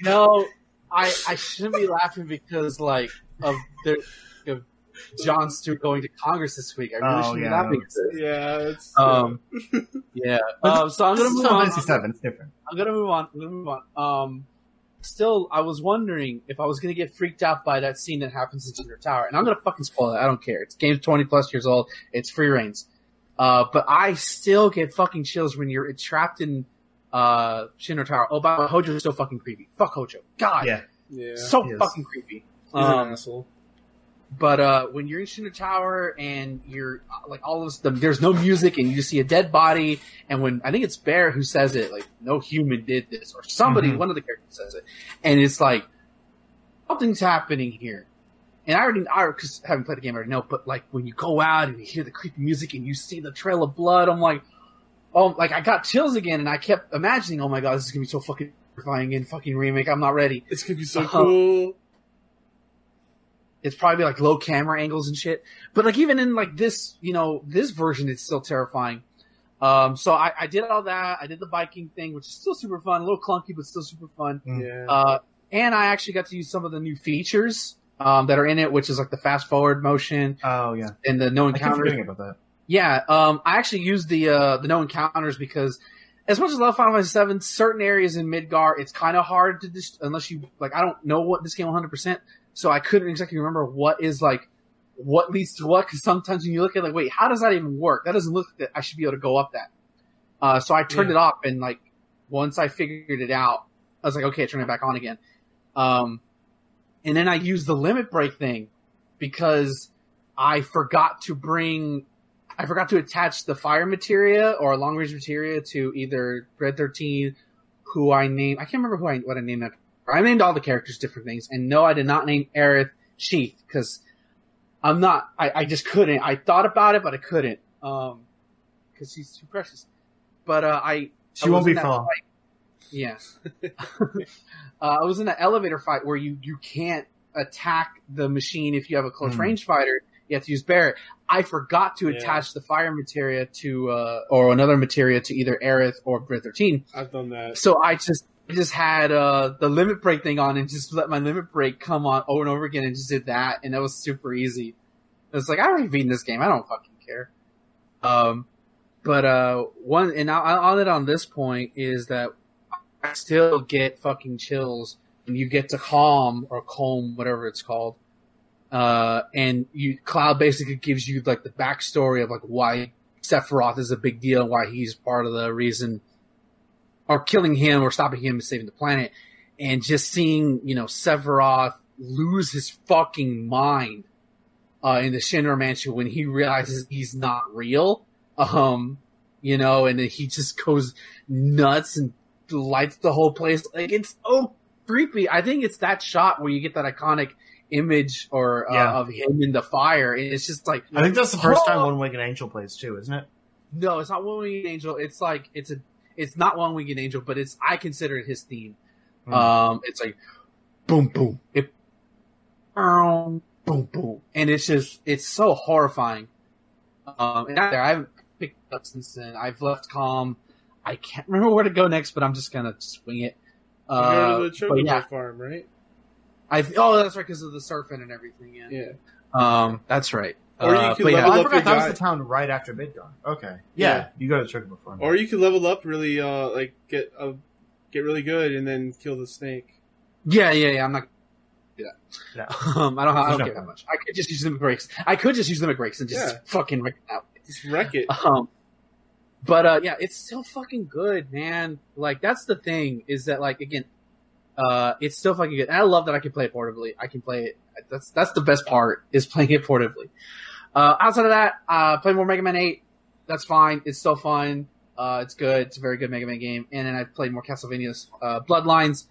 know, I, I shouldn't be laughing because, like, of their. Of John Stewart going to Congress this week. I really oh, shouldn't yeah. be laughing. Yeah, it's um, yeah. Um, so I'm gonna move on. It's different. I'm gonna move on. I'm gonna move on. Um, still, I was wondering if I was gonna get freaked out by that scene that happens in Ginger Tower, and I'm gonna fucking spoil it. I don't care. It's game's twenty plus years old. It's free reigns. Uh, but I still get fucking chills when you're trapped in uh Ginger Tower. Oh, by the way, Hojo's so fucking creepy. Fuck Hojo. God. Yeah. Yeah. So fucking creepy. He's um, an asshole. But uh, when you're in Shinra Tower and you're like all of the, there's no music and you see a dead body, and when I think it's Bear who says it, like no human did this, or somebody, mm-hmm. one of the characters says it, and it's like something's happening here. And I already, I because I haven't played the game, I already know. But like when you go out and you hear the creepy music and you see the trail of blood, I'm like, oh, like I got chills again, and I kept imagining, oh my god, this is gonna be so fucking terrifying in fucking remake. I'm not ready. It's gonna be so um, cool. It's probably like low camera angles and shit. But like even in like this, you know, this version, it's still terrifying. Um, so I, I did all that. I did the biking thing, which is still super fun. A little clunky, but still super fun. Yeah. Uh, and I actually got to use some of the new features um, that are in it, which is like the fast forward motion. Oh, yeah. And the no encounters. I keep forgetting about that. Yeah. Um, I actually used the, uh, the no encounters because as much as I love Final Fantasy seven, certain areas in Midgar, it's kind of hard to just, unless you, like, I don't know what this game one hundred percent. So I couldn't exactly remember what is like, what leads to what. Because sometimes when you look at it, like, wait, how does that even work? That doesn't look like I should be able to go up that. Uh, so I turned yeah. it off, and like once I figured it out, I was like, okay, turn it back on again. Um, and then I used the limit break thing because I forgot to bring, I forgot to attach the fire materia or long range materia to either Red thirteen, who I named. I can't remember who I what I named after. I named all the characters different things, and no, I did not name Aerith Sheath, because I'm not, I, I just couldn't. I thought about it, but I couldn't, um, because she's too precious. But, uh, I... She I won't be fine. Yes. uh, I was in an elevator fight where you, you can't attack the machine if you have a close mm. range fighter. You have to use Barret. I forgot to yeah. attach the fire materia to, uh, or another materia to either Aerith or Brith thirteen. I've done that. So I just, I just had, uh, the limit break thing on and just let my limit break come on over and over again and just did that. And that was super easy. It's like, I already beat this game. I don't fucking care. Um, but, uh, one, and I'll, I'll end on this point is that I still get fucking chills when you get to calm or calm, whatever it's called. Uh, and you, Cloud basically gives you like the backstory of like why Sephiroth is a big deal and why he's part of the reason or killing him or stopping him and saving the planet. And just seeing, you know, Sephiroth lose his fucking mind, uh, in the Shinra Mansion when he realizes he's not real. Um, you know, and then he just goes nuts and lights the whole place. Like, it's so creepy. I think it's that shot where you get that iconic image or uh, yeah. of him in the fire, and it's just like, I think that's the first oh! time One Winged Angel plays too, isn't it? No, it's not One Winged Angel. It's like it's a it's not One Winged Angel, but it's I consider it his theme. Mm. Um, it's like boom, boom, it, boom, boom, and it's just it's so horrifying. Um, and out there, I haven't picked up since then. I've left Calm. I can't remember where to go next, but I'm just gonna swing it. Uh, You're to the Chocobo yeah. farm, right? I th- oh, that's right, because of the surfing and everything. Yeah, yeah. Um, that's right. Or uh, you could level yeah, up. I forgot that guy. was the town right after Midgar. Okay, yeah, yeah. you go to Chocobo Farm. Or you could level up, really, uh, like get uh, get really good, and then kill the snake. Yeah, yeah, yeah. I'm not gonna do that. No. um, I don't. I don't no. care that much. I could just use limit breaks. I could just use limit breaks and just yeah. fucking wreck it out. Just wreck it. Um, but uh, yeah, it's still fucking good, man. Like that's the thing is that like again. Uh, it's still fucking good. And I love that I can play it portably. I can play it. That's, that's the best part is playing it portably. Uh, outside of that, uh, play more Mega Man eight. That's fine. It's still fun. Uh, it's good. It's a very good Mega Man game. And then I've played more Castlevania's, uh, Bloodlines.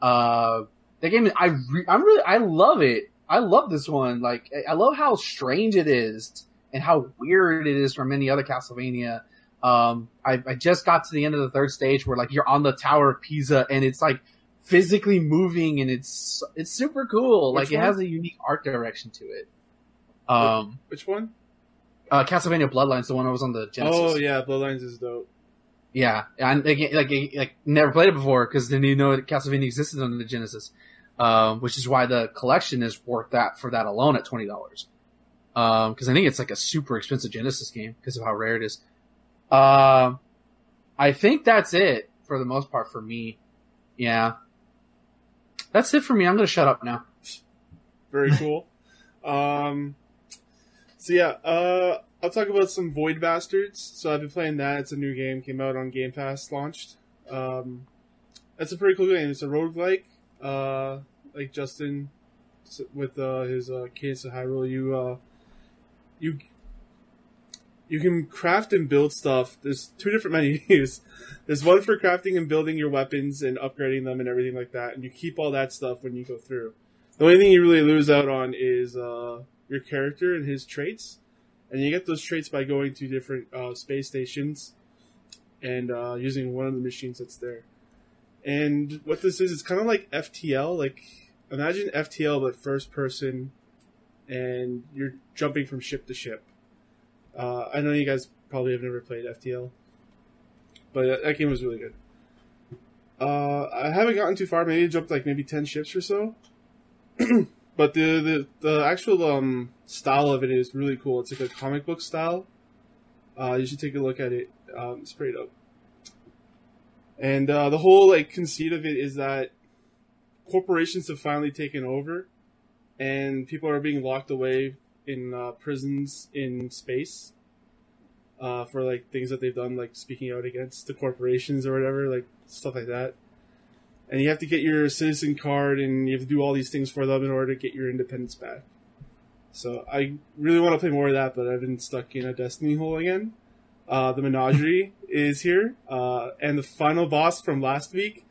Uh, that game, I re- I'm really, I love it. I love this one. Like, I love how strange it is and how weird it is from any other Castlevania. Um, I, I just got to the end of the third stage where like you're on the Tower of Pisa and it's like, physically moving and it's it's super cool. Which like it one? has a unique art direction to it. Um, which one? Uh, Castlevania Bloodlines, the one I was on the Genesis. Oh yeah, Bloodlines is dope. Yeah, and again, like like never played it before because didn't even know that Castlevania existed on the Genesis, um, which is why the collection is worth that for that alone at twenty dollars. Um, because I think it's like a super expensive Genesis game because of how rare it is. Um, uh, I think that's it for the most part for me. Yeah. That's it for me. I'm going to shut up now. Very cool. Um, so yeah, uh, I'll talk about some Void Bastards. So I've been playing that. It's a new game. Came out on Game Pass, launched. Um, that's a pretty cool game. It's a roguelike. Uh, like Justin with uh, his uh, Cadence of Hyrule, you, uh, you, you can craft and build stuff. There's two different menus. There's one for crafting and building your weapons and upgrading them and everything like that, and you keep all that stuff when you go through. The only thing you really lose out on is uh, your character and his traits, and you get those traits by going to different uh, space stations and uh, using one of the machines that's there. And what this is, it's kind of like F T L. Like imagine F T L but first person, and you're jumping from ship to ship. Uh, I know you guys probably have never played F T L, but that game was really good. Uh, I haven't gotten too far. Maybe I jumped like maybe ten ships or so. But the, the, the actual um, style of it is really cool. It's like a comic book style. Uh, you should take a look at it. Um, it's pretty dope. And uh, the whole like conceit of it is that corporations have finally taken over, and people are being locked away in uh, prisons in space uh, for like things that they've done, like speaking out against the corporations or whatever, like stuff like that. And you have to get your citizen card, and you have to do all these things for them in order to get your independence back. So I really want to play more of that, but I've been stuck in a Destiny hole again. Uh, the Menagerie is here, uh, and the final boss from last week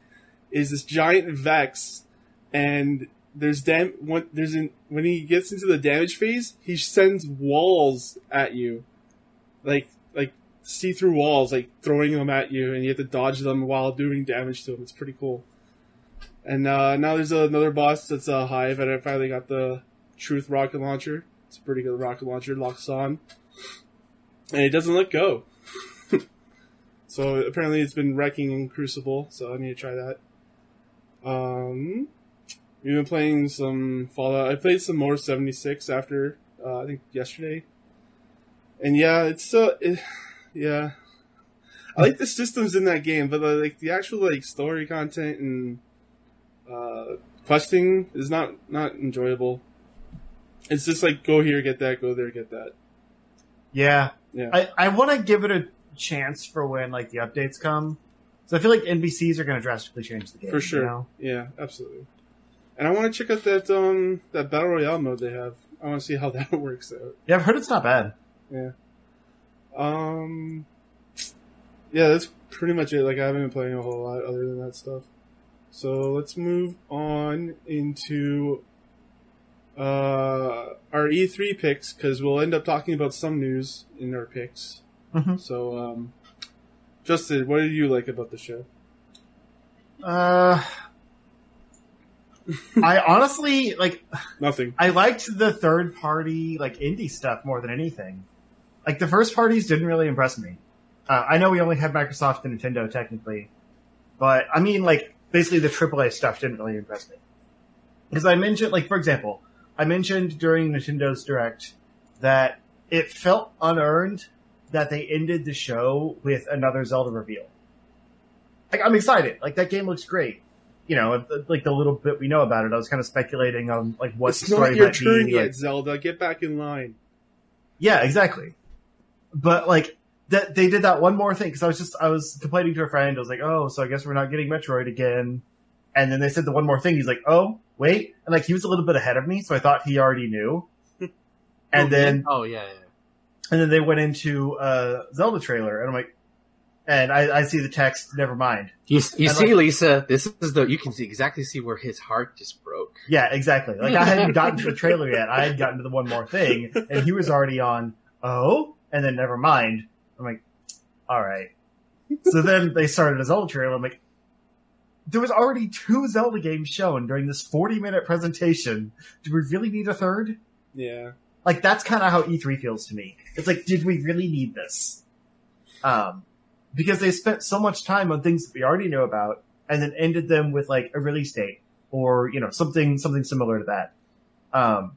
is this giant Vex, and There's dam- when, there's in, when he gets into the damage phase, he sends walls at you, like like see-through walls, like, throwing them at you, and you have to dodge them while doing damage to them. It's pretty cool. And uh, now there's another boss that's a uh, Hive, and I finally got the Truth rocket launcher. It's a pretty good rocket launcher. Locks on, and it doesn't let go. So apparently it's been wrecking in Crucible, so I need to try that. Um, we've been playing some Fallout. I played some more seventy-six after uh, I think yesterday, and yeah, it's so it, yeah. I like the systems in that game, but like the actual like story content and uh, questing is not not enjoyable. It's just like, go here, get that, go there, get that. Yeah. yeah. I, I want to give it a chance for when, like, the updates come. So I feel like N B Cs are going to drastically change the game. For sure. You know? Yeah, absolutely. And I want to check out that um that Battle Royale mode they have. I want to see how that works out. Yeah, I've heard it's not bad. Yeah. Um. Yeah, that's pretty much it. Like, I haven't been playing a whole lot other than that stuff. So let's move on into... Uh, our E three picks, because we'll end up talking about some news in our picks. Mm-hmm. So, um, Justin, what did you like about the show? Uh, I honestly, like... Nothing. I liked the third-party, like, indie stuff more than anything. Like, the first parties didn't really impress me. Uh, I know we only had Microsoft and Nintendo, technically. But, I mean, like, basically the triple A stuff didn't really impress me. Because I mentioned, like, for example... I mentioned during Nintendo's Direct that it felt unearned that they ended the show with another Zelda reveal. Like, I'm excited. Like, that game looks great. You know, like, the little bit we know about it, I was kind of speculating on, like, what the story might be. It's not your turn yet, Zelda. Get back in line. Yeah, exactly. But, like, that they did that one more thing, because I was just, I was complaining to a friend. I was like, oh, so I guess we're not getting Metroid again. And then they said the one more thing. He's like, oh, wait. And, like, he was a little bit ahead of me, so I thought he already knew. And oh, then... Oh, yeah, yeah. And then they went into uh Zelda trailer, and I'm like... And I, I see the text, never mind. You, you see, like, Lisa, this is the... You can see exactly see where his heart just broke. Yeah, exactly. Like, I hadn't gotten to the trailer yet. I had gotten to the one more thing, and he was already on, oh, and then never mind. I'm like, all right. So then they started a Zelda trailer. I'm like, there was already two Zelda games shown during this forty-minute presentation. Do we really need a third? Yeah. Like, that's kind of how E three feels to me. It's like, did we really need this? Um, because they spent so much time on things that we already know about and then ended them with, like, a release date or, you know, something something similar to that. Um,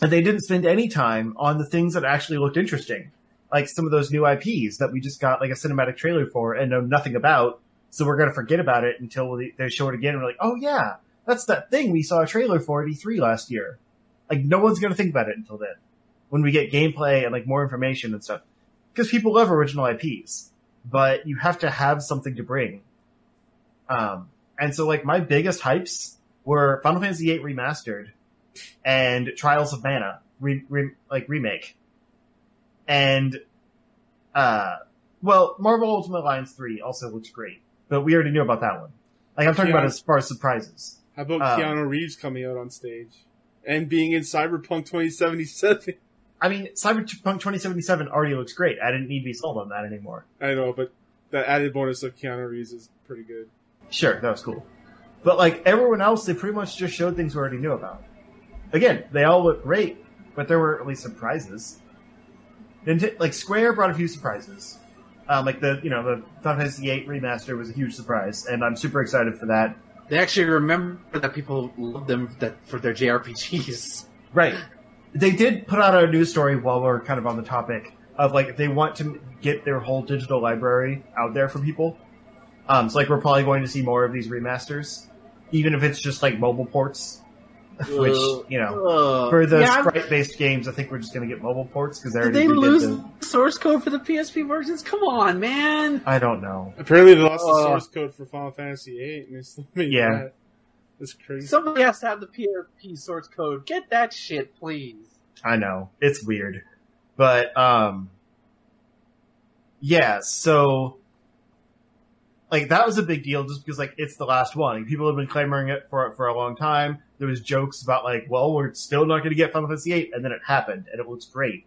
and they didn't spend any time on the things that actually looked interesting, like some of those new I Ps that we just got, like, a cinematic trailer for and know nothing about. So we're going to forget about it until they show it again. And we're like, oh, yeah, that's that thing we saw a trailer for at E three last year. Like, no one's going to think about it until then, when we get gameplay and, like, more information and stuff. Because people love original I Ps, but you have to have something to bring. Um, and so, like, my biggest hypes were Final Fantasy eight Remastered and Trials of Mana, re- re- like, Remake. And, uh, well, Marvel Ultimate Alliance three also looks great. But we already knew about that one. Like, I'm talking Keanu, about as far as surprises. How about um, Keanu Reeves coming out on stage? And being in Cyberpunk twenty seventy-seven? I mean, Cyberpunk twenty seventy-seven already looks great. I didn't need to be sold on that anymore. I know, but the added bonus of Keanu Reeves is pretty good. Sure, that was cool. But, like, everyone else, they pretty much just showed things we already knew about. Again, they all look great, but there were at least surprises. Nint- like, Square brought a few surprises. Um, like, the, you know, the Final Fantasy eight Remaster was a huge surprise, and I'm super excited for that. They actually remember that people love them that for their J R P Gs. Right. They did put out a news story while we're kind of on the topic of, like, they want to get their whole digital library out there for people. Um, so, like, we're probably going to see more of these remasters, even if it's just, like, mobile ports. Which, you know, uh, for the yeah, sprite-based games, I think we're just going to get mobile ports because they already did they lose the source code for the P S P versions? Come on, man! I don't know. Apparently, they lost uh, the source code for Final Fantasy eight, and it's yeah, that. That's crazy. Somebody has to have the P R P source code. Get that shit, please. I know, it's weird, but um, yeah. So, like, that was a big deal just because, like, it's the last one. People have been clamoring it for for a long time. There was jokes about, like, well, we're still not going to get Final Fantasy eight, and then it happened, and it looks great.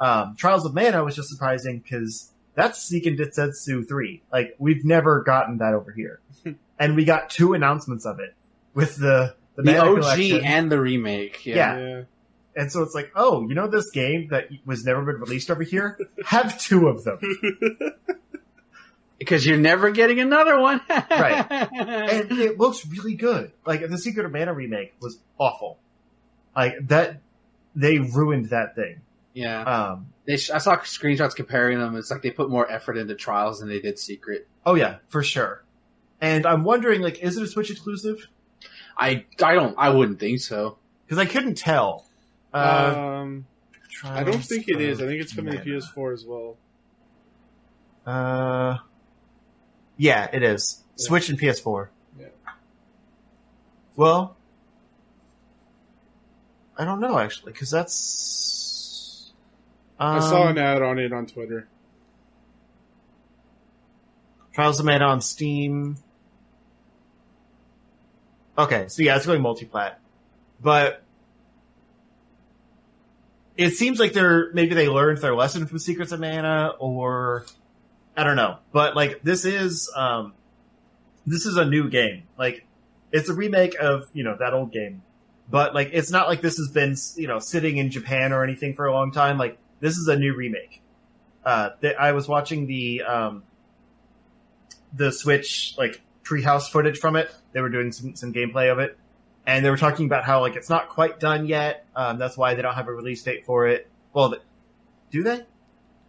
Um, Trials of Mana was just surprising because that's Seiken Densetsu three. Like, we've never gotten that over here. And we got two announcements of it with the the, the O G collection. And the remake. Yeah. Yeah. yeah. And so it's like, oh, you know this game that was never been released over here? Have two of them. Because you're never getting another one. Right. And it looks really good. Like, the Secret of Mana remake was awful. Like, that, they ruined that thing. Yeah. Um, they sh- I saw screenshots comparing them. It's like they put more effort into Trials than they did Secret. Oh, yeah, for sure. And I'm wondering, like, is it a Switch exclusive? I, I don't, I wouldn't think so. Because I couldn't tell. Uh, um, I don't think it is. I think it's coming Mana. to P S four as well. Uh, yeah, it is. Yeah. Switch and P S four. Yeah. Well, I don't know, actually, because that's... Um, I saw an ad on it on Twitter. Trials of Mana on Steam. Okay, so yeah, it's going multi-plat. But... It seems like they're maybe they learned their lesson from Secrets of Mana, or I don't know. But like this is um, this is a new game. Like it's a remake of, you know, that old game. But like it's not like this has been, you know, sitting in Japan or anything for a long time. Like this is a new remake. Uh, th- I was watching the um, the Switch like treehouse footage from it. They were doing some, some gameplay of it. And they were talking about how, like, it's not quite done yet. Um, that's why they don't have a release date for it. Well, th- do they?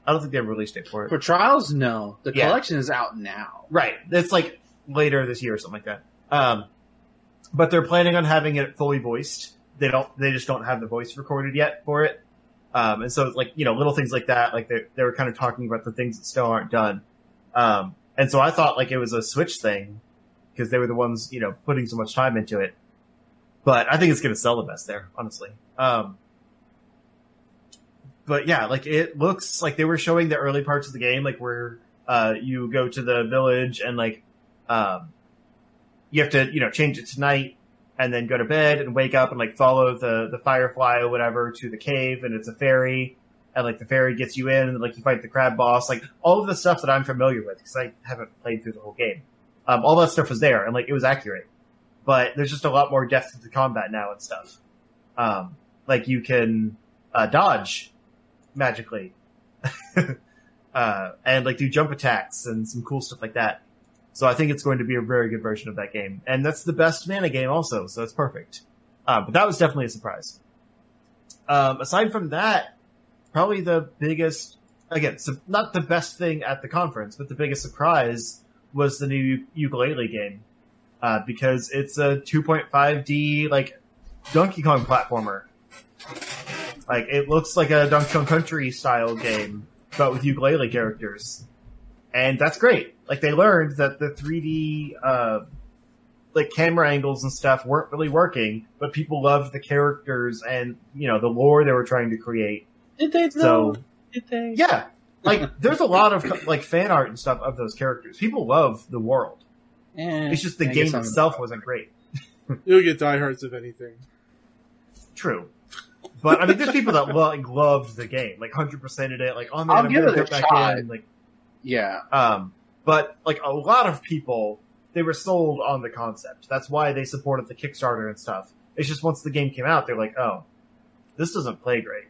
I don't think they have a release date for it. For Trials, no. The yeah. collection is out now. Right. It's, like, later this year or something like that. Um, but they're planning on having it fully voiced. They don't. They just don't have the voice recorded yet for it. Um, and so, like, you know, little things like that. Like, they they were kind of talking about the things that still aren't done. Um, and so I thought, like, it was a Switch thing because they were the ones, you know, putting so much time into it. But I think it's going to sell the best there, honestly. Um, but yeah, like it looks like they were showing the early parts of the game, like where uh, you go to the village and like um, you have to, you know, change it to night and then go to bed and wake up and like follow the, the firefly or whatever to the cave. And it's a fairy and like the fairy gets you in and like you fight the crab boss, like all of the stuff that I'm familiar with because I haven't played through the whole game. Um, all that stuff was there and like it was accurate. But there's just a lot more depth to the combat now and stuff. Um, like you can uh, dodge magically, uh, and like do jump attacks and some cool stuff like that. So I think it's going to be a very good version of that game, and that's the best Mana game also. So that's perfect. Uh, but that was definitely a surprise. Um, aside from that, probably the biggest, again, so not the best thing at the conference, but the biggest surprise was the new ukulele game. Uh, because it's a two point five D, like, Donkey Kong platformer. Like, it looks like a Donkey Kong Country style game, but with ukulele characters. And that's great. Like, they learned that the three D, uh, like, camera angles and stuff weren't really working, but people loved the characters and, you know, the lore they were trying to create. Did they know? So, Did they? Yeah. Like, there's a lot of, like, fan art and stuff of those characters. People love the world. Eh, it's just the I game itself wasn't great. You'll get diehards of anything. True. But, I mean, there's people that lo- like, loved the game. Like, one hundred percent it. Like, oh, man, I'll I'm going to get back shot. in. Like, yeah. Um, but, like, a lot of people, they were sold on the concept. That's why they supported the Kickstarter and stuff. It's just once the game came out, they're like, oh, this doesn't play great.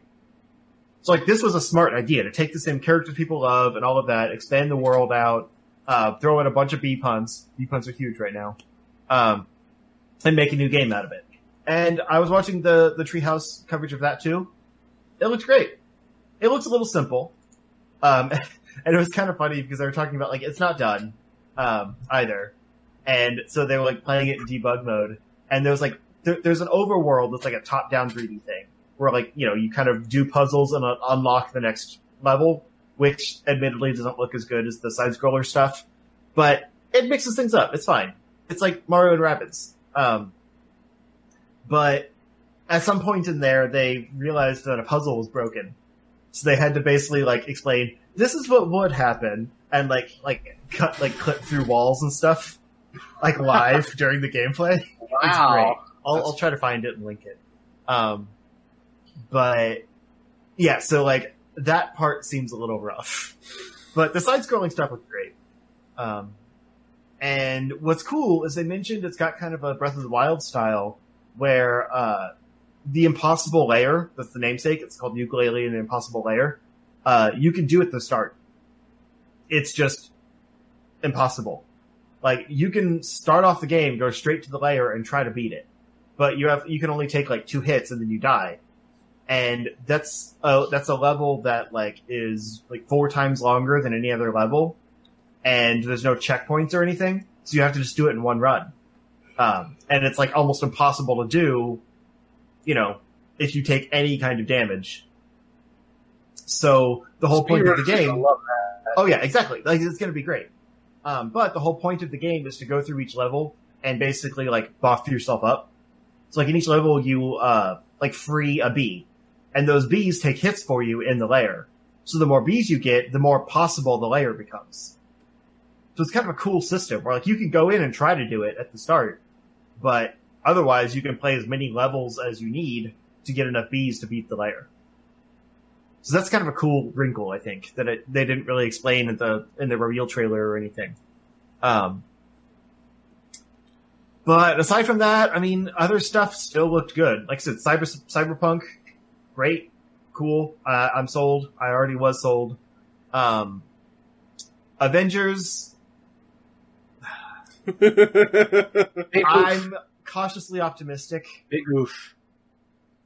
So, like, this was a smart idea to take the same characters people love and all of that, expand the world out, Uh, throw in a bunch of B puns. B puns are huge right now. Um, and make a new game out of it. And I was watching the, the Treehouse coverage of that too. It looked great. It looks a little simple. Um, and it was kind of funny because they were talking about like, it's not done, um, either. And so they were like playing it in debug mode. And there was like, th- there's an overworld that's like a top down three D thing where like, you know, you kind of do puzzles and uh, unlock the next level, which admittedly doesn't look as good as the side-scroller stuff, but it mixes things up. It's fine. It's like Mario and Rabbids. Um, but at some point in there, they realized that a puzzle was broken. So they had to basically, like, explain, this is what would happen, and, like, like cut, like clip through walls and stuff, like, live during the gameplay. Wow. It's great. I'll, I'll try to find it and link it. Um, but, yeah, so, like, that part seems a little rough. But the side-scrolling stuff was great. Um, and what's cool is they mentioned it's got kind of a Breath of the Wild style where uh, the impossible layer, that's the namesake, it's called Ukulele and the Impossible Layer, uh, you can do at the start. It's just impossible. Like, you can start off the game, go straight to the layer, and try to beat it. But you have you can only take, like, two hits, and then you die. And that's a, that's a level that, like, is, like, four times longer than any other level. And there's no checkpoints or anything, so you have to just do it in one run. Um, and it's, like, almost impossible to do, you know, if you take any kind of damage. So the whole point of the game... I love that. Oh, yeah, exactly. Like, it's going to be great. Um, but the whole point of the game is to go through each level and basically, like, buff yourself up. So, like, in each level, you, uh, like, free a bee. And those bees take hits for you in the lair. So the more bees you get, the more possible the lair becomes. So it's kind of a cool system where, like, you can go in and try to do it at the start. But otherwise, you can play as many levels as you need to get enough bees to beat the lair. So that's kind of a cool wrinkle, I think, that it, they didn't really explain in the in the reveal trailer or anything. Um, but aside from that, I mean, other stuff still looked good. Like I said, cyber, Cyberpunk, great, cool. Uh, I'm sold. I already was sold. Um, Avengers. I'm cautiously optimistic. Big oof.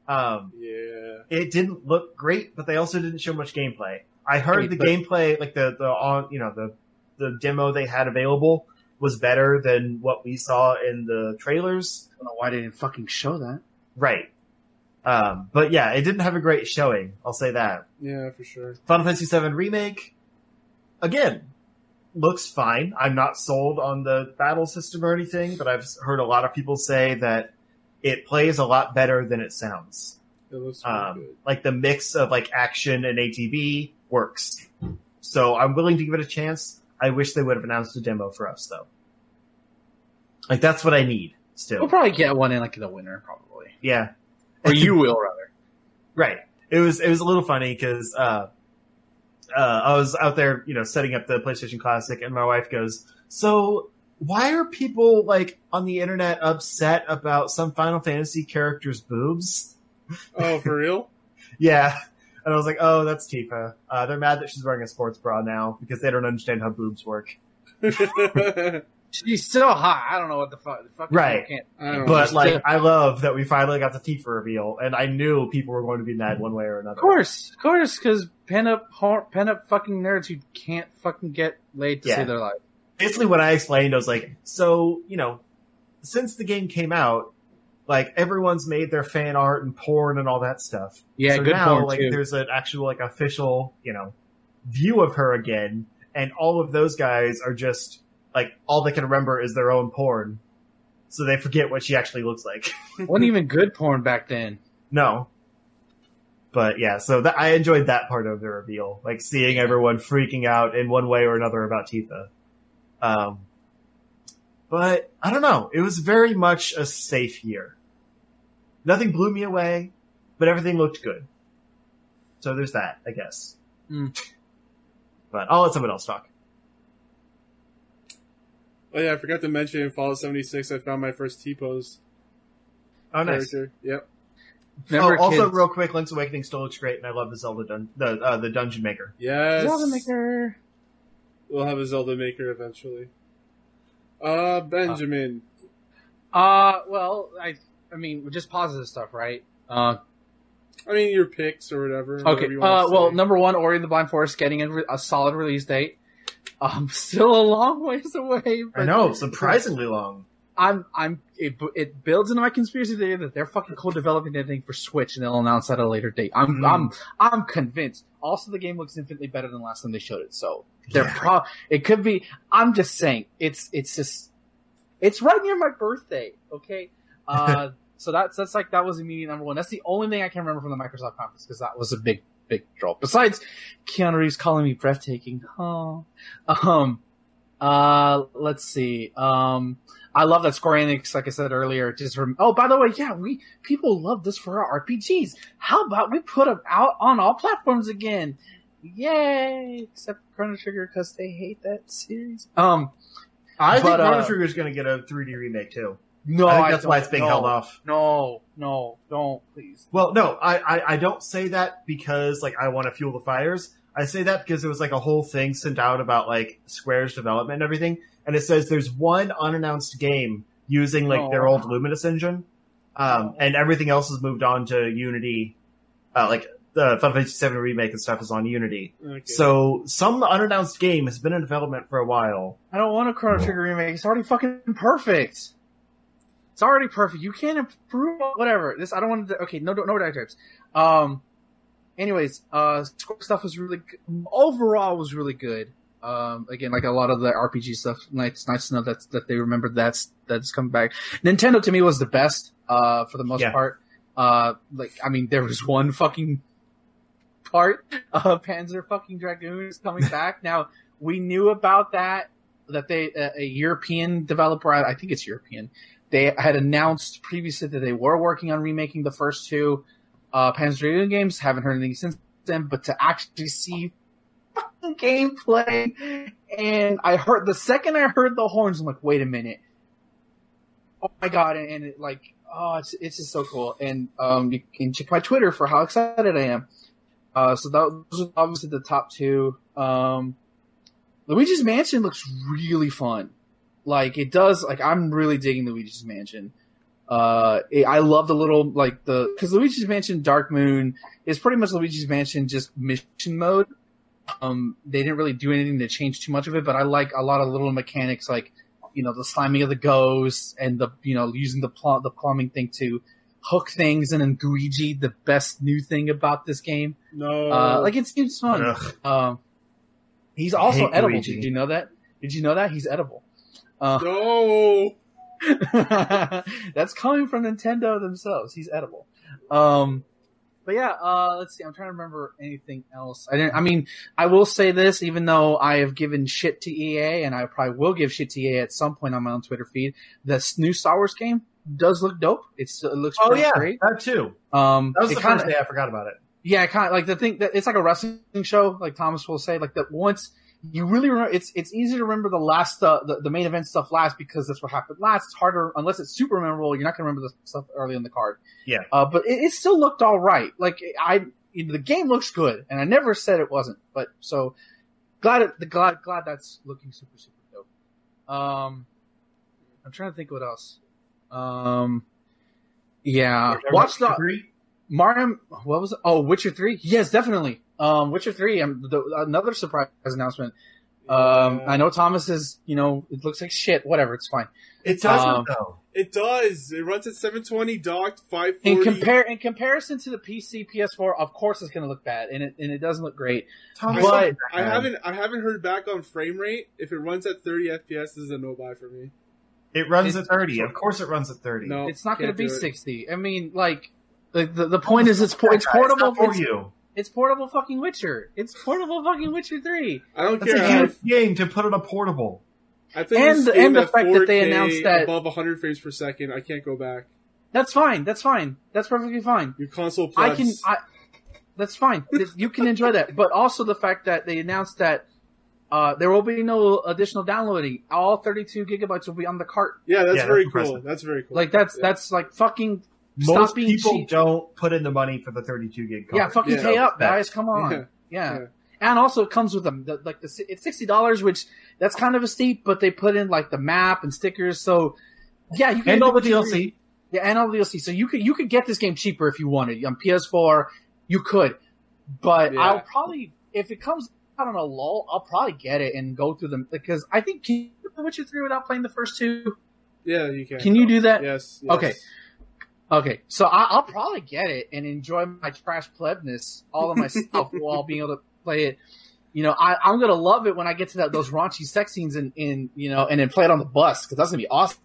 Um, yeah. It didn't look great, but they also didn't show much gameplay. I heard the gameplay, like the the on, you know, the the demo they had available was better than what we saw in the trailers. I don't know why they didn't fucking show that. Right. Um, but yeah, it didn't have a great showing. I'll say that. Yeah, for sure. Final Fantasy seven Remake, again, looks fine. I'm not sold on the battle system or anything, but I've heard a lot of people say that it plays a lot better than it sounds. It looks really um, good. Like, the mix of, like, action and A T B works. So I'm willing to give it a chance. I wish they would have announced a demo for us, though. Like, that's what I need, still. We'll probably get one in, like, the winter, probably. Yeah. Or you will, rather. Right. It was it was a little funny, because uh, uh, I was out there, you know, setting up the PlayStation Classic, and my wife goes, so... why are people, like, on the internet upset about some Final Fantasy character's boobs? Oh, for real? Yeah. And I was like, oh, that's Tifa. Uh, they're mad that she's wearing a sports bra now because they don't understand how boobs work. She's still hot. I don't know what the fuck. The fuck right. Can't, I don't but, know. like, I love that we finally got the Tifa reveal, and I knew people were going to be mad one way or another. Of course. Of course, because pent-up pent-up fucking nerds who can't fucking get laid to yeah. save their life. Basically, what I explained, I was like, so, you know, since the game came out, like, everyone's made their fan art and porn and all that stuff. Yeah, so good now, porn, like, too. There's an actual, like, official, you know, view of her again, and all of those guys are just, like, all they can remember is their own porn. So they forget what she actually looks like. Wasn't even good porn back then. No. But, yeah, so that, I enjoyed that part of the reveal. Like, seeing everyone freaking out in one way or another about Tifa. Um, but I don't know. It was very much a safe year. Nothing blew me away, but everything looked good. So there's that, I guess. Mm. But I'll let someone else talk. Oh yeah, I forgot to mention in Fallout seventy-six, I found my first T-pose. Oh, nice. Yep. Remember oh, also, kids. Real quick, Link's Awakening still looks great, and I love the Zelda dun- the uh, the Dungeon Maker. Yes, Zelda Maker. We'll have a Zelda Maker eventually. Uh, Benjamin. Uh, uh well, I I mean, just positive stuff, right? Uh, I mean, your picks or whatever. Okay, whatever you want uh, to well, say. Number one, Ori and the Blind Forest getting a, re- a solid release date. Um, still a long ways away. But I know, surprisingly long. I'm, I'm, it, it builds into my conspiracy theory that they're fucking co-developing anything for Switch and they'll announce that at a later date. I'm, mm. I'm, I'm convinced. Also, the game looks infinitely better than the last time they showed it, so they're yeah. pro, it could be, I'm just saying, it's, it's just, it's right near my birthday, okay? Uh, so that's, that's like, that was immediate number one. That's the only thing I can remember from the Microsoft conference because that was a big, big draw. Besides Keanu Reeves calling me breathtaking. Oh, um, Uh, let's see. Um, I love that Square Enix, like I said earlier, just from, oh, by the way, yeah, we, people love this for our R P Gs. How about we put them out on all platforms again? Yay! Except Chrono Trigger, because they hate that series. Um, I but, think Chrono uh, Trigger is going to get a three D remake too. No, I think that's I why it's being no, held off. No, no, don't, please. Well, no, I, I, I don't say that because like I want to fuel the fires. I say that because there was like a whole thing sent out about like Square's development and everything, and it says there's one unannounced game using like oh. their old Luminous engine, um, and everything else has moved on to Unity, uh, like. The Final Fantasy seven Remake and stuff is on Unity. Okay. So some unannounced game has been in development for a while. I don't want a Chrono Trigger remake. It's already fucking perfect. It's already perfect. You can't improve whatever. This I don't want to... Okay, no no diatribes. Um, anyways, uh, Square stuff was really... Overall was really good. Um, again, like a lot of the R P G stuff. It's nice to know that, that they remember that's, that's come back. Nintendo to me was the best uh, for the most yeah. part. Uh, like I mean, there was one fucking... part of Panzer fucking Dragoon is coming back. Now, we knew about that, that they, uh, a European developer, I think it's European, they had announced previously that they were working on remaking the first two uh, Panzer Dragoon games. Haven't heard anything since then, but to actually see fucking gameplay, and I heard, the second I heard the horns, I'm like, wait a minute. Oh my god, and, and it, like, oh, it's, it's just so cool. And um, you can check my Twitter for how excited I am. Uh, so that was obviously the top two. Um, Luigi's Mansion looks really fun. Like it does, like I'm really digging Luigi's Mansion. Uh, it, I love the little, like the, cause Luigi's Mansion Dark Moon is pretty much Luigi's Mansion just mission mode. Um, they didn't really do anything to change too much of it, but I like a lot of little mechanics like, you know, the sliming of the ghosts and the, you know, using the pl- the plumbing thing to hook things, and then Guigi, the best new thing about this game. No. Uh, like, it seems fun. Um, he's also edible. Guigi. Did you know that? Did you know that? He's edible. Uh, no! That's coming from Nintendo themselves. He's edible. Um, but yeah, uh, let's see. I'm trying to remember anything else. I didn't, I mean, I will say this, even though I have given shit to E A, and I probably will give shit to E A at some point on my own Twitter feed, this new Star Wars game does look dope. It's, it looks oh, pretty yeah, great. Oh, yeah, that too. Um, that was the kinda, first day I forgot about it. Yeah, kind of like the thing that it's like a wrestling show, like Thomas will say, like that once you really remember, it's, it's easy to remember the last, uh, the, the main event stuff last because that's what happened last. It's harder, unless it's super memorable, you're not going to remember the stuff early in the card. Yeah. Uh, but it, it still looked all right. Like I, the game looks good, and I never said it wasn't, but so glad, it, glad, glad that's looking super, super dope. Um, I'm trying to think what else. Um, yeah, Watch Dogs Mario. What was it? Oh, Witcher three? Yes, definitely. Um, Witcher three. Um, the, another surprise announcement. Um, yeah. I know Thomas is. You know, it looks like shit. Whatever, it's fine. It doesn't um, though. It does. It runs at seven twenty docked, five forty. In compare in comparison to the P C, P S four, of course, it's going to look bad, and it and it doesn't look great. Thomas, but, I, I haven't I haven't heard back on frame rate. If it runs at thirty F P S, this is a no buy for me. It runs it's, at thirty. Of course it runs at thirty. No, it's not going to be sixty. I mean, like, the the, the point is it's, por- it's portable for you. It's portable fucking Witcher. It's portable fucking Witcher three. I don't That's care. It's a huge game to put on a portable. I think and the, and the fact that they announced that... above one hundred frames per second, I can't go back. That's fine. That's fine. That's perfectly fine. Your console plus. I can... I, that's fine. You can enjoy that. But also the fact that they announced that Uh, there will be no additional downloading. All thirty-two gigabytes will be on the cart. Yeah, that's yeah, very that's cool. Impressive. That's very cool. Like that's yeah. that's like fucking. Most stop being people cheap. Don't put in the money for the thirty-two gig cart. Yeah, fucking yeah, pay up, bad. Guys. Come on. Yeah. Yeah. yeah. And also it comes with them. The, like the, it's sixty dollars, which that's kind of a steep, but they put in like the map and stickers. So yeah, you can and all the D L C. Yeah, and all the D L C. So you could you could get this game cheaper if you wanted on P S four. You could, but yeah. I'll probably if it comes. I don't know, lol, I'll probably get it and go through them because I think can you play Witcher three without playing the first two? Yeah, you can. Can you do that? Yes. yes. Okay. Okay. So I, I'll probably get it and enjoy my trash plebness all of myself while being able to play it. You know, I, I'm gonna love it when I get to that those raunchy sex scenes and in you know and then play it on the bus because that's gonna be awesome.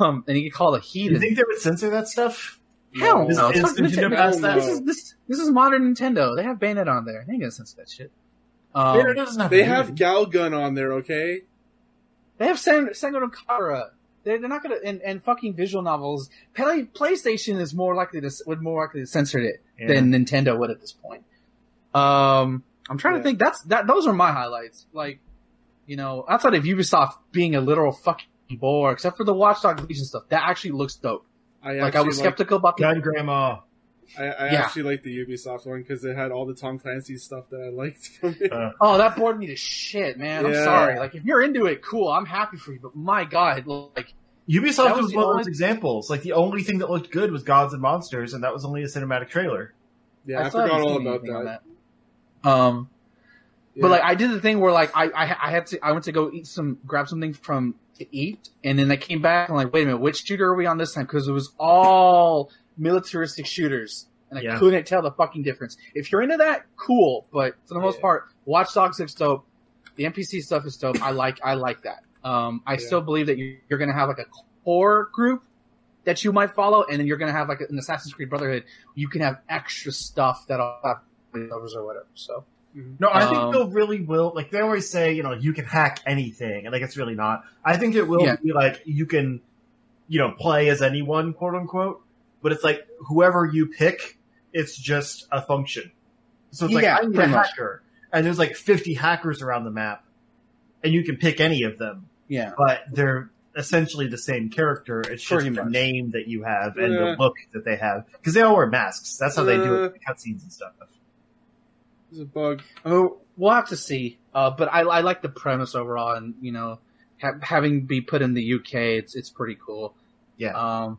um, and you get called a heathen. You think they would censor that stuff? Hell no! no. Is, is Nintendo past that? This is this this is modern Nintendo. They have Bayonetta on there. They ain't gonna censor that shit. Um, they have Gal Gun on there, okay? They have Sen- Sengoku and Kara. They're, they're not gonna and, and fucking visual novels. Play, PlayStation is more likely to would more likely to censor it yeah. than Nintendo would at this point. Um, I'm trying yeah. to think. That's that. Those are my highlights. Like, you know, outside of Ubisoft being a literal fucking bore, except for the Watch Dogs Legion stuff, that actually looks dope. I like I was like skeptical about the Gun Grandma. I, I yeah. actually liked the Ubisoft one because it had all the Tom Clancy stuff that I liked from it. Uh, oh, that bored me to shit, man. Yeah. I'm sorry. Like, if you're into it, cool. I'm happy for you. But my God, like... Ubisoft was, was one of those examples. Like, the only thing that looked good was Gods and Monsters, and that was only a cinematic trailer. Yeah, I, I forgot all about that. that. Um, yeah. But, like, I did the thing where, like, I, I I had to... I went to go eat some... Grab something from... to eat, and then I came back and like, wait a minute, which shooter are we on this time? Because it was all... militaristic shooters, and I yeah. couldn't tell the fucking difference. If you're into that, cool, but for the most yeah. part, Watch Dogs is dope. The N P C stuff is dope. I like, I like that. Um, I yeah. still believe that you're, you're going to have like a core group that you might follow, and then you're going to have like an Assassin's Creed Brotherhood. You can have extra stuff that'll have levels or whatever. So mm-hmm. no, I um, think they'll really will. Like they always say, you know, you can hack anything, and like it's really not. I think it will yeah. be like you can, you know, play as anyone, quote unquote. But it's like, whoever you pick, it's just a function. So it's yeah, like, I need a hacker. Much. And there's like fifty hackers around the map. And you can pick any of them. Yeah. But they're essentially the same character. It's Pretty just much. the name that you have and yeah. the look that they have. Because they all wear masks. That's how uh, they do it in the cutscenes and stuff. There's a bug. I mean, we'll have to see. Uh, but I, I like the premise overall. And, you know, ha- having be put in the U K, it's it's pretty cool. Yeah. Um,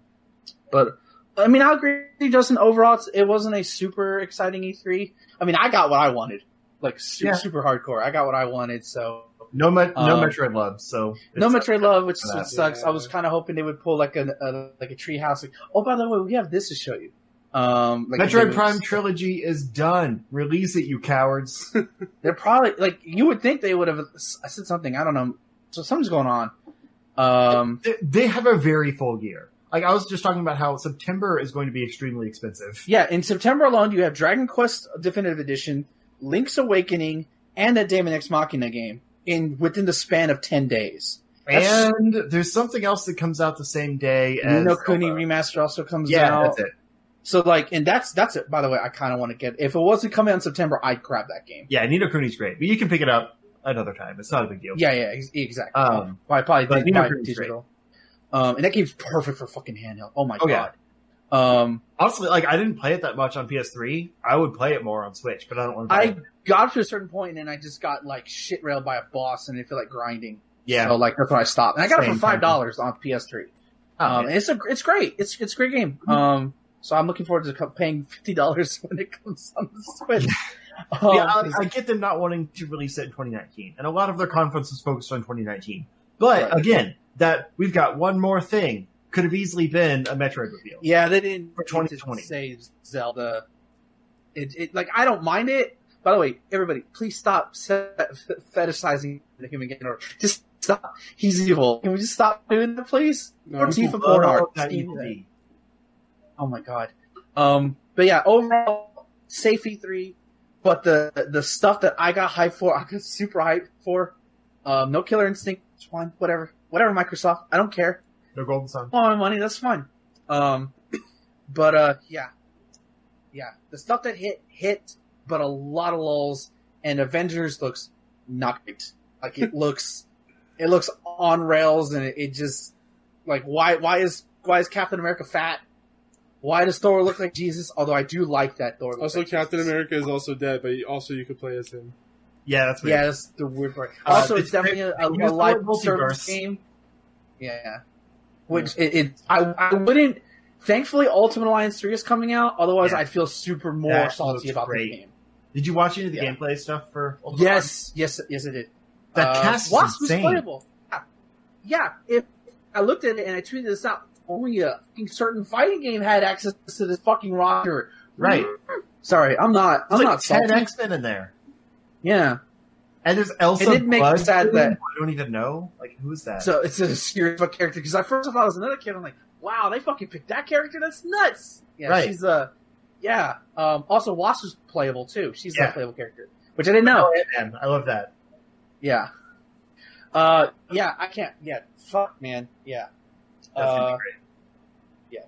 but... I mean, I agree with you, Justin. Overall, it's, it wasn't a super exciting E three. I mean, I got what I wanted. Like, super, yeah. super hardcore. I got what I wanted, so... No no um, Metroid Love, so... No Metroid Love, which yeah. sucks. I was kind of hoping they would pull, like, a, a like a treehouse. Like, oh, by the way, we have this to show you. Um, like Metroid Prime Trilogy is done. Release it, you cowards. They're probably... Like, you would think they would have... I said something. I don't know. So something's going on. Um, they, they have a very full year. Like, I was just talking about how September is going to be extremely expensive. Yeah, in September alone, you have Dragon Quest Definitive Edition, Link's Awakening, and that Daemon Ex Machina game in within the span of ten days. That's, and there's something else that comes out the same day as... Ni no Kuni uh, Remastered also comes yeah, out. Yeah, that's it. So, like, and that's that's it. By the way, I kind of want to get... If it wasn't coming out in September, I'd grab that game. Yeah, Ni no Kuni's great. But you can pick it up another time. It's not a big deal. Yeah, yeah, ex- exactly. Um, well, I probably think Ni no Kuni's digital. Great. Um, and that game's perfect for fucking handheld. Oh my oh, god. Yeah. Um, honestly, like, I didn't play it that much on P S three. I would play it more on Switch, but I don't want to play I it. got to a certain point, and then I just got, like, shit railed by a boss, and I feel like grinding. Yeah. So, like, that's when I stopped. And I got Same it for five dollars on P S three. Oh, um, and it's a, it's great. It's, it's a great game. Mm-hmm. Um, so I'm looking forward to paying fifty dollars when it comes on the Switch. um, yeah, I, I get them not wanting to release it in twenty nineteen, and a lot of their conference is focused on twenty nineteen. But, right. again... That we've got one more thing could have easily been a Metroid reveal. Yeah, they didn't for twenty twenty. Say Zelda. It, it like I don't mind it. By the way, everybody, please stop fetishizing the human game. Or just stop. He's evil. Can we just stop doing that, please? No, or Tifa Pornhart. Oh my god. Um, but yeah, overall, safe E three. But the the stuff that I got hyped for, I got super hyped for. Um, no Killer Instinct. One, whatever. Whatever, Microsoft. I don't care. No Golden Sun. All my money. That's fine. Um, but, uh, yeah. Yeah. The stuff that hit, hit, but a lot of lulls. And Avengers looks not great. Like, it looks, it looks on rails, and it, it just, like, why, why is, why is Captain America fat? Why does Thor look like Jesus? Although I do like that Thor. Also, like Captain Jesus. America is also dead, but also you could play as him. Yeah, that's weird. Yeah, that's the weird part. Also, uh, it's, it's definitely a, a, a live service game. Yeah. Which, yeah. It, it, I I wouldn't... Thankfully, Ultimate Alliance three is coming out. Otherwise, yeah. I'd feel super more that salty about great. the game. Did you watch any of the yeah. gameplay stuff for Ultimate Yes, Alliance? yes, yes, I did. That uh, cast was insane. Was playable. Yeah, yeah if, I looked at it and I tweeted this out. Only a certain fighting game had access to this fucking roster. Right. Sorry, I'm not I'm There's not like salty. ten X-Men in there. Yeah. And there's Elsa Blood. It did make me sad that... I don't even know. Like, who's that? So it's a serious character. Because at first I thought it was another kid. I'm like, wow, they fucking picked that character? That's nuts. Yeah, right. She's a... Uh, yeah. Um, also, Wasp is playable, too. She's yeah. a playable character. Which I didn't know. Oh, man. I love that. Yeah. Uh, yeah, I can't. Yeah, fuck, man. Yeah. That's uh, gonna be great. Yeah,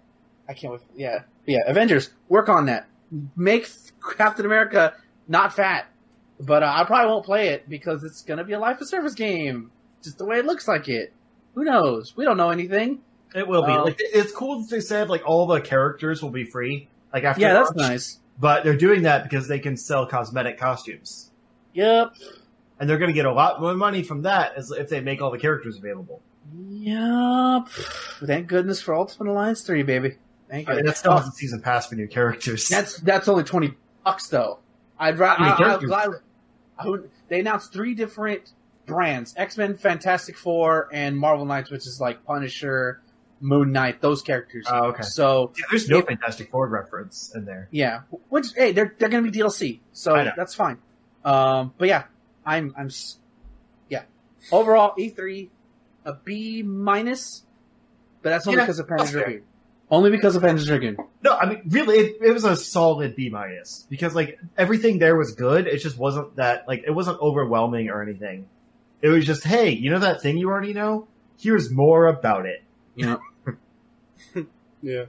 I can't wait. Yeah, yeah. Avengers, work on that. Make Captain America not fat. But uh, I probably won't play it because it's gonna be a life of service game, just the way it looks like it. Who knows? We don't know anything. It will be. Um, like, it's cool that they said like all the characters will be free. Like after yeah, launch. That's nice. But they're doing that because they can sell cosmetic costumes. Yep. And they're going to get a lot more money from that as if they make all the characters available. Yep. Thank goodness for Ultimate Alliance three, baby. Thank you. I mean, that's still oh. a season pass for new characters. That's that's only twenty bucks though. I'd rather. They announced three different brands: X-Men, Fantastic Four, and Marvel Knights, which is like Punisher, Moon Knight, those characters. Oh, okay. So yeah, there's no it, Fantastic Four reference in there. Yeah, which hey, they're they're going to be D L C, so that's fine. Um, but yeah, I'm I'm yeah. Overall, E three a B minus, but that's only yeah, because of Panzer Dragoon. Only because of Banjo Dragoon. No, I mean, really, it, it was a solid B minus because like everything there was good. It just wasn't that like it wasn't overwhelming or anything. It was just, hey, you know that thing you already know? Here's more about it. Yeah. yeah.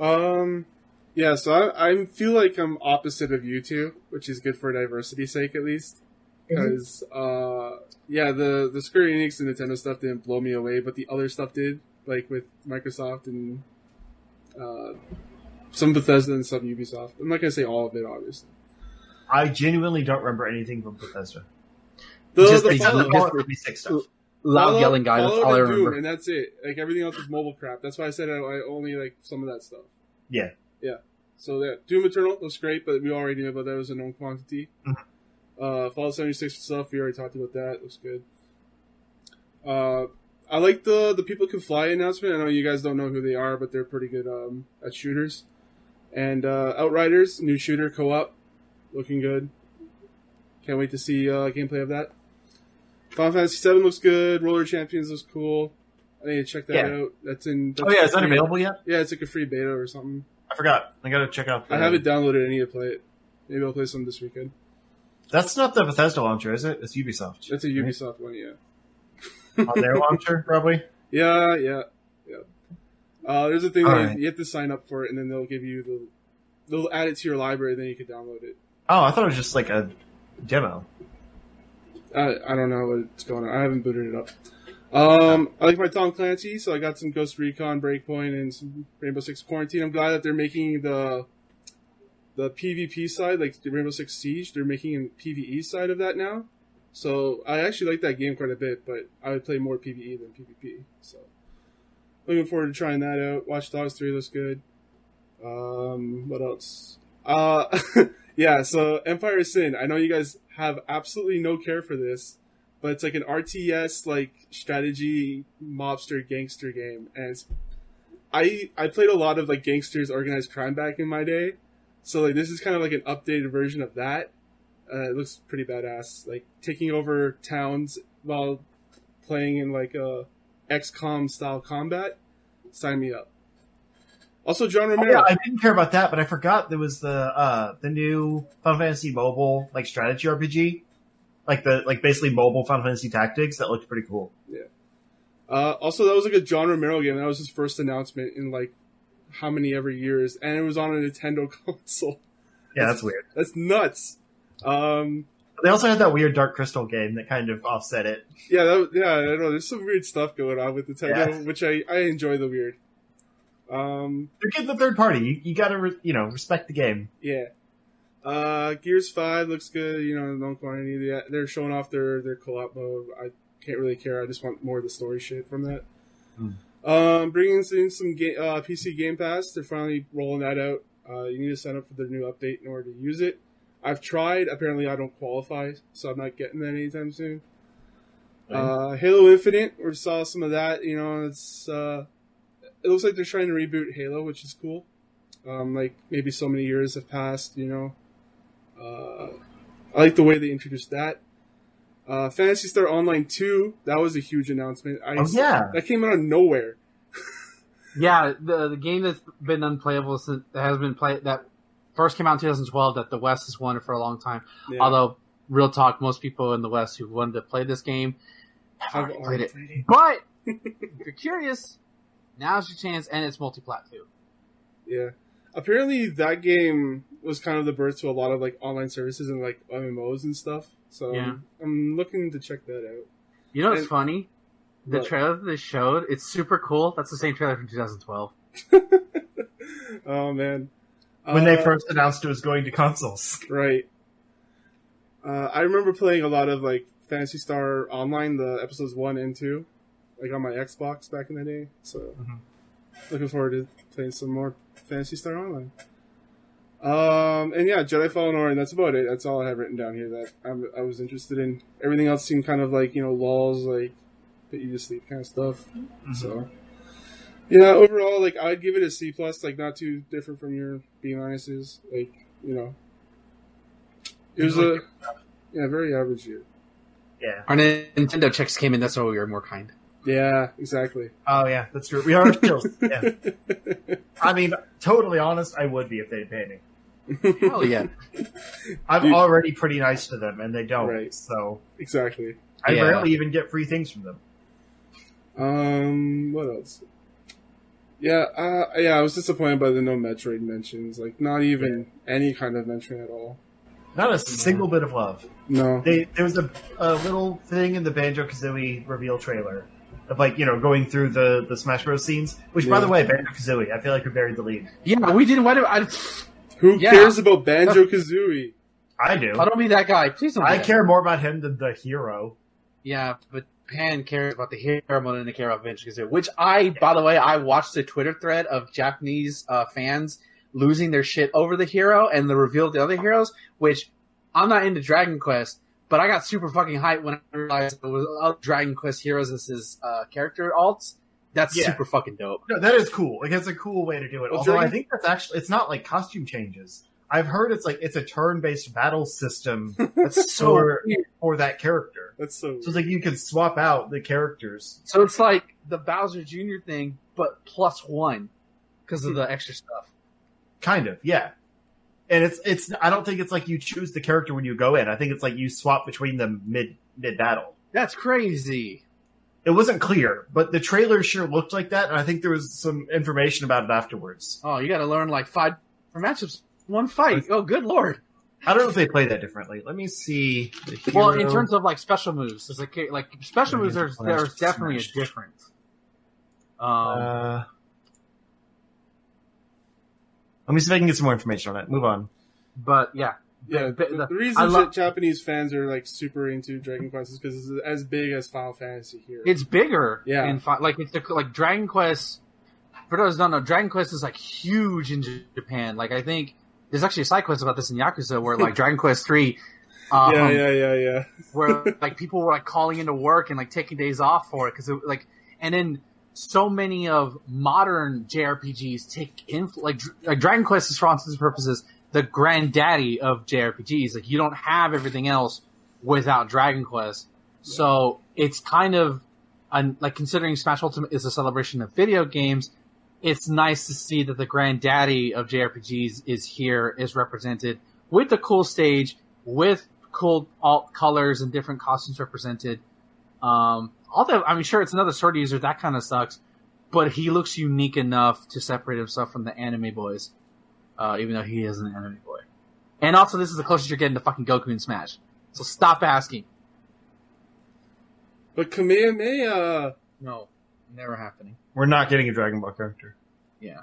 Um. Yeah. So I, I feel like I'm opposite of you two, which is good for diversity's sake, at least. Because mm-hmm. uh, yeah, the the Square Enix and Nintendo stuff didn't blow me away, but the other stuff did. Like with Microsoft and uh, some Bethesda and some Ubisoft. I'm not going to say all of it, obviously. I genuinely don't remember anything from Bethesda. The, just the Fallout seventy-six stuff. Loud Fallout, yelling guy, that's all I remember. Doom, and that's it. Like everything else is mobile crap. That's why I said I, I only like some of that stuff. Yeah. Yeah. So yeah, Doom Eternal looks great, but we already knew about that. It was a known quantity. Mm-hmm. Uh, Fallout seventy-six stuff, we already talked about that. It looks good. Uh... I like the the People Can Fly announcement. I know you guys don't know who they are, but they're pretty good um, at shooters. And uh, Outriders, new shooter, co-op, looking good. Can't wait to see uh, gameplay of that. Final Fantasy seven looks good. Roller Champions looks cool. I need to check that yeah. out. That's in. That's oh yeah, is that available yet? Yeah, it's like a free beta or something. I forgot. I gotta check out. The... I haven't downloaded. I need to play it. Maybe I'll play some this weekend. That's not the Bethesda launcher, is it? It's Ubisoft. That's a Ubisoft right? one, yeah. On their launcher, probably. Yeah, yeah, yeah. Uh, there's a thing that right. you have to sign up for it, and then they'll give you the. They'll add it to your library, and then you can download it. Oh, I thought it was just like a demo. I I don't know what's going on. I haven't booted it up. Um, I like my Tom Clancy, so I got some Ghost Recon, Breakpoint, and some Rainbow Six Quarantine. I'm glad that they're making the the PvP side, like the Rainbow Six Siege. They're making a PvE side of that now. So I actually like that game quite a bit, but I would play more PvE than PvP. So looking forward to trying that out. Watch Dogs three looks good. Um, what else? Uh, yeah. So Empire Sin. I know you guys have absolutely no care for this, but it's like an R T S like strategy mobster gangster game, and it's, I I played a lot of like gangsters organized crime back in my day, so like this is kind of like an updated version of that. Uh, it looks pretty badass, like taking over towns while playing in like a X COM style combat. Sign me up. Also, John Romero. Oh, yeah, I didn't care about that, but I forgot there was the uh, the new Final Fantasy Mobile like strategy R P G, like the like basically mobile Final Fantasy Tactics that looked pretty cool. Yeah. Uh, also, that was like a John Romero game. That was his first announcement in like how many ever years, and it was on a Nintendo console. Yeah, that's, that's weird. That's nuts. Um, they also had that weird Dark Crystal game that kind of offset it. Yeah, that, yeah, I don't know. There's some weird stuff going on with Nintendo, yeah. which I, I enjoy the weird. Um, They're getting the third party. You, you gotta, re- you know, respect the game. Yeah. Uh, Gears five looks good. You know, no quantity. They're showing off their, their co-op mode. I can't really care. I just want more of the story shit from that. Mm. Um, bringing in some ga- uh, P C Game Pass. They're finally rolling that out. Uh, you need to sign up for their new update in order to use it. I've tried. Apparently, I don't qualify, so I'm not getting that anytime soon. Uh, Halo Infinite, we saw some of that. You know, it's uh, it looks like they're trying to reboot Halo, which is cool. Um, like maybe so many years have passed. You know, uh, I like the way they introduced that. Uh, Phantasy Star Online two, that was a huge announcement. I, oh yeah, that came out of nowhere. yeah, the the game that's been unplayable since that has been played that. First came out in twenty twelve that the West has wanted for a long time. Yeah. Although, real talk, most people in the West who wanted to play this game I've played it. it. But if you're curious, now's your chance, and it's multi-plat too. Yeah. Apparently, that game was kind of the birth to a lot of like online services and like M M Os and stuff. So yeah. I'm looking to check that out. You know what's and, funny? The what? trailer that they showed, it's super cool. That's the same trailer from twenty twelve. Oh, man. When uh, they first announced it was going to consoles. Right. Uh, I remember playing a lot of like Phantasy Star Online, the episodes one and two, like on my Xbox back in the day. So mm-hmm. looking forward to playing some more Phantasy Star Online. Um, and yeah, Jedi Fallen Order, and that's about it. That's all I have written down here that I'm, I was interested in. Everything else seemed kind of like, you know, lulls, like, put you to sleep kind of stuff. Mm-hmm. So, yeah, overall, like, I'd give it a C plus, like, not too different from your B minuses. Like, you know, it was a, yeah, very average year. Yeah. Our Nintendo checks came in, that's why we were more kind. Yeah, exactly. Oh, yeah, that's true. We are still, yeah. I mean, totally honest, I would be if they paid me. Hell yeah. I'm Dude. already pretty nice to them, and they don't. Right. So exactly. I yeah. rarely even get free things from them. Um, what else? Yeah, uh, yeah. I was disappointed by the no Metroid mentions. Like, not even yeah. any kind of mention at all. Not a single bit of love. No. They, there was a, a little thing in the Banjo-Kazooie reveal trailer of, like, you know, going through the, the Smash Bros. Scenes. Which, yeah. by the way, Banjo-Kazooie, I feel like we buried the lead. Yeah, we did. Why do I... Who yeah. cares about Banjo-Kazooie? I do. I don't be that guy. Please don't. I care that. more about him than the hero. Yeah, but Pan cares about the hero more than they care about Banjo-Kazooie. Which I, yeah. by the way, I watched a Twitter thread of Japanese uh, fans losing their shit over the hero and the reveal of the other heroes. Which I'm not into Dragon Quest, but I got super fucking hyped when I realized it was all Dragon Quest heroes as his uh, character alts. That's yeah. super fucking dope. No, that is cool. Like, that's a cool way to do it. Well, Although Dragon... I think that's actually, it's not like costume changes. I've heard it's like, it's a turn-based battle system that's so for, for that character. That's so weird. So it's like you can swap out the characters. So it's like the Bowser Junior thing, but plus one because of the extra stuff. Kind of, yeah. And it's, it's, I don't think it's like you choose the character when you go in. I think it's like you swap between them mid, mid-battle. That's crazy. It wasn't clear, but the trailer sure looked like that, and I think there was some information about it afterwards. Oh, you gotta learn, like, five matchups, one fight. Oh, good lord. I don't know if they play that differently. Let me see. Well, in terms of, like, special moves. There's like, like special moves, there's, there's definitely a difference. Um, uh, let me see if I can get some more information on it. Move on. But, yeah. Yeah, the, the, the reason that love... Japanese fans are like super into Dragon Quest is because it's as big as Final Fantasy here. It's bigger, yeah. In fi- like it's the, like Dragon Quest. For those who don't know, Dragon Quest is like huge in Japan. Like I think there's actually a side quest about this in Yakuza, where like Dragon Quest three. Um, yeah, yeah, yeah, yeah. Where like people were like calling into work and like taking days off for it because like, and then so many of modern J R P Gs take in like like Dragon Quest is for all intents and purposes the granddaddy of J R P Gs. Like, you don't have everything else without Dragon Quest. Yeah. So, it's kind of... Un- like, considering Smash Ultimate is a celebration of video games, it's nice to see that the granddaddy of J R P Gs is here, is represented with the cool stage, with cool alt colors and different costumes represented. Um, although, I mean, sure, it's another sword user. That kind of sucks. But he looks unique enough to separate himself from the anime boys. Uh, even though he is an enemy boy. And also, this is the closest you're getting to fucking Goku and Smash. So stop asking. But Kamehameha! No, never happening. We're not getting a Dragon Ball character. Yeah.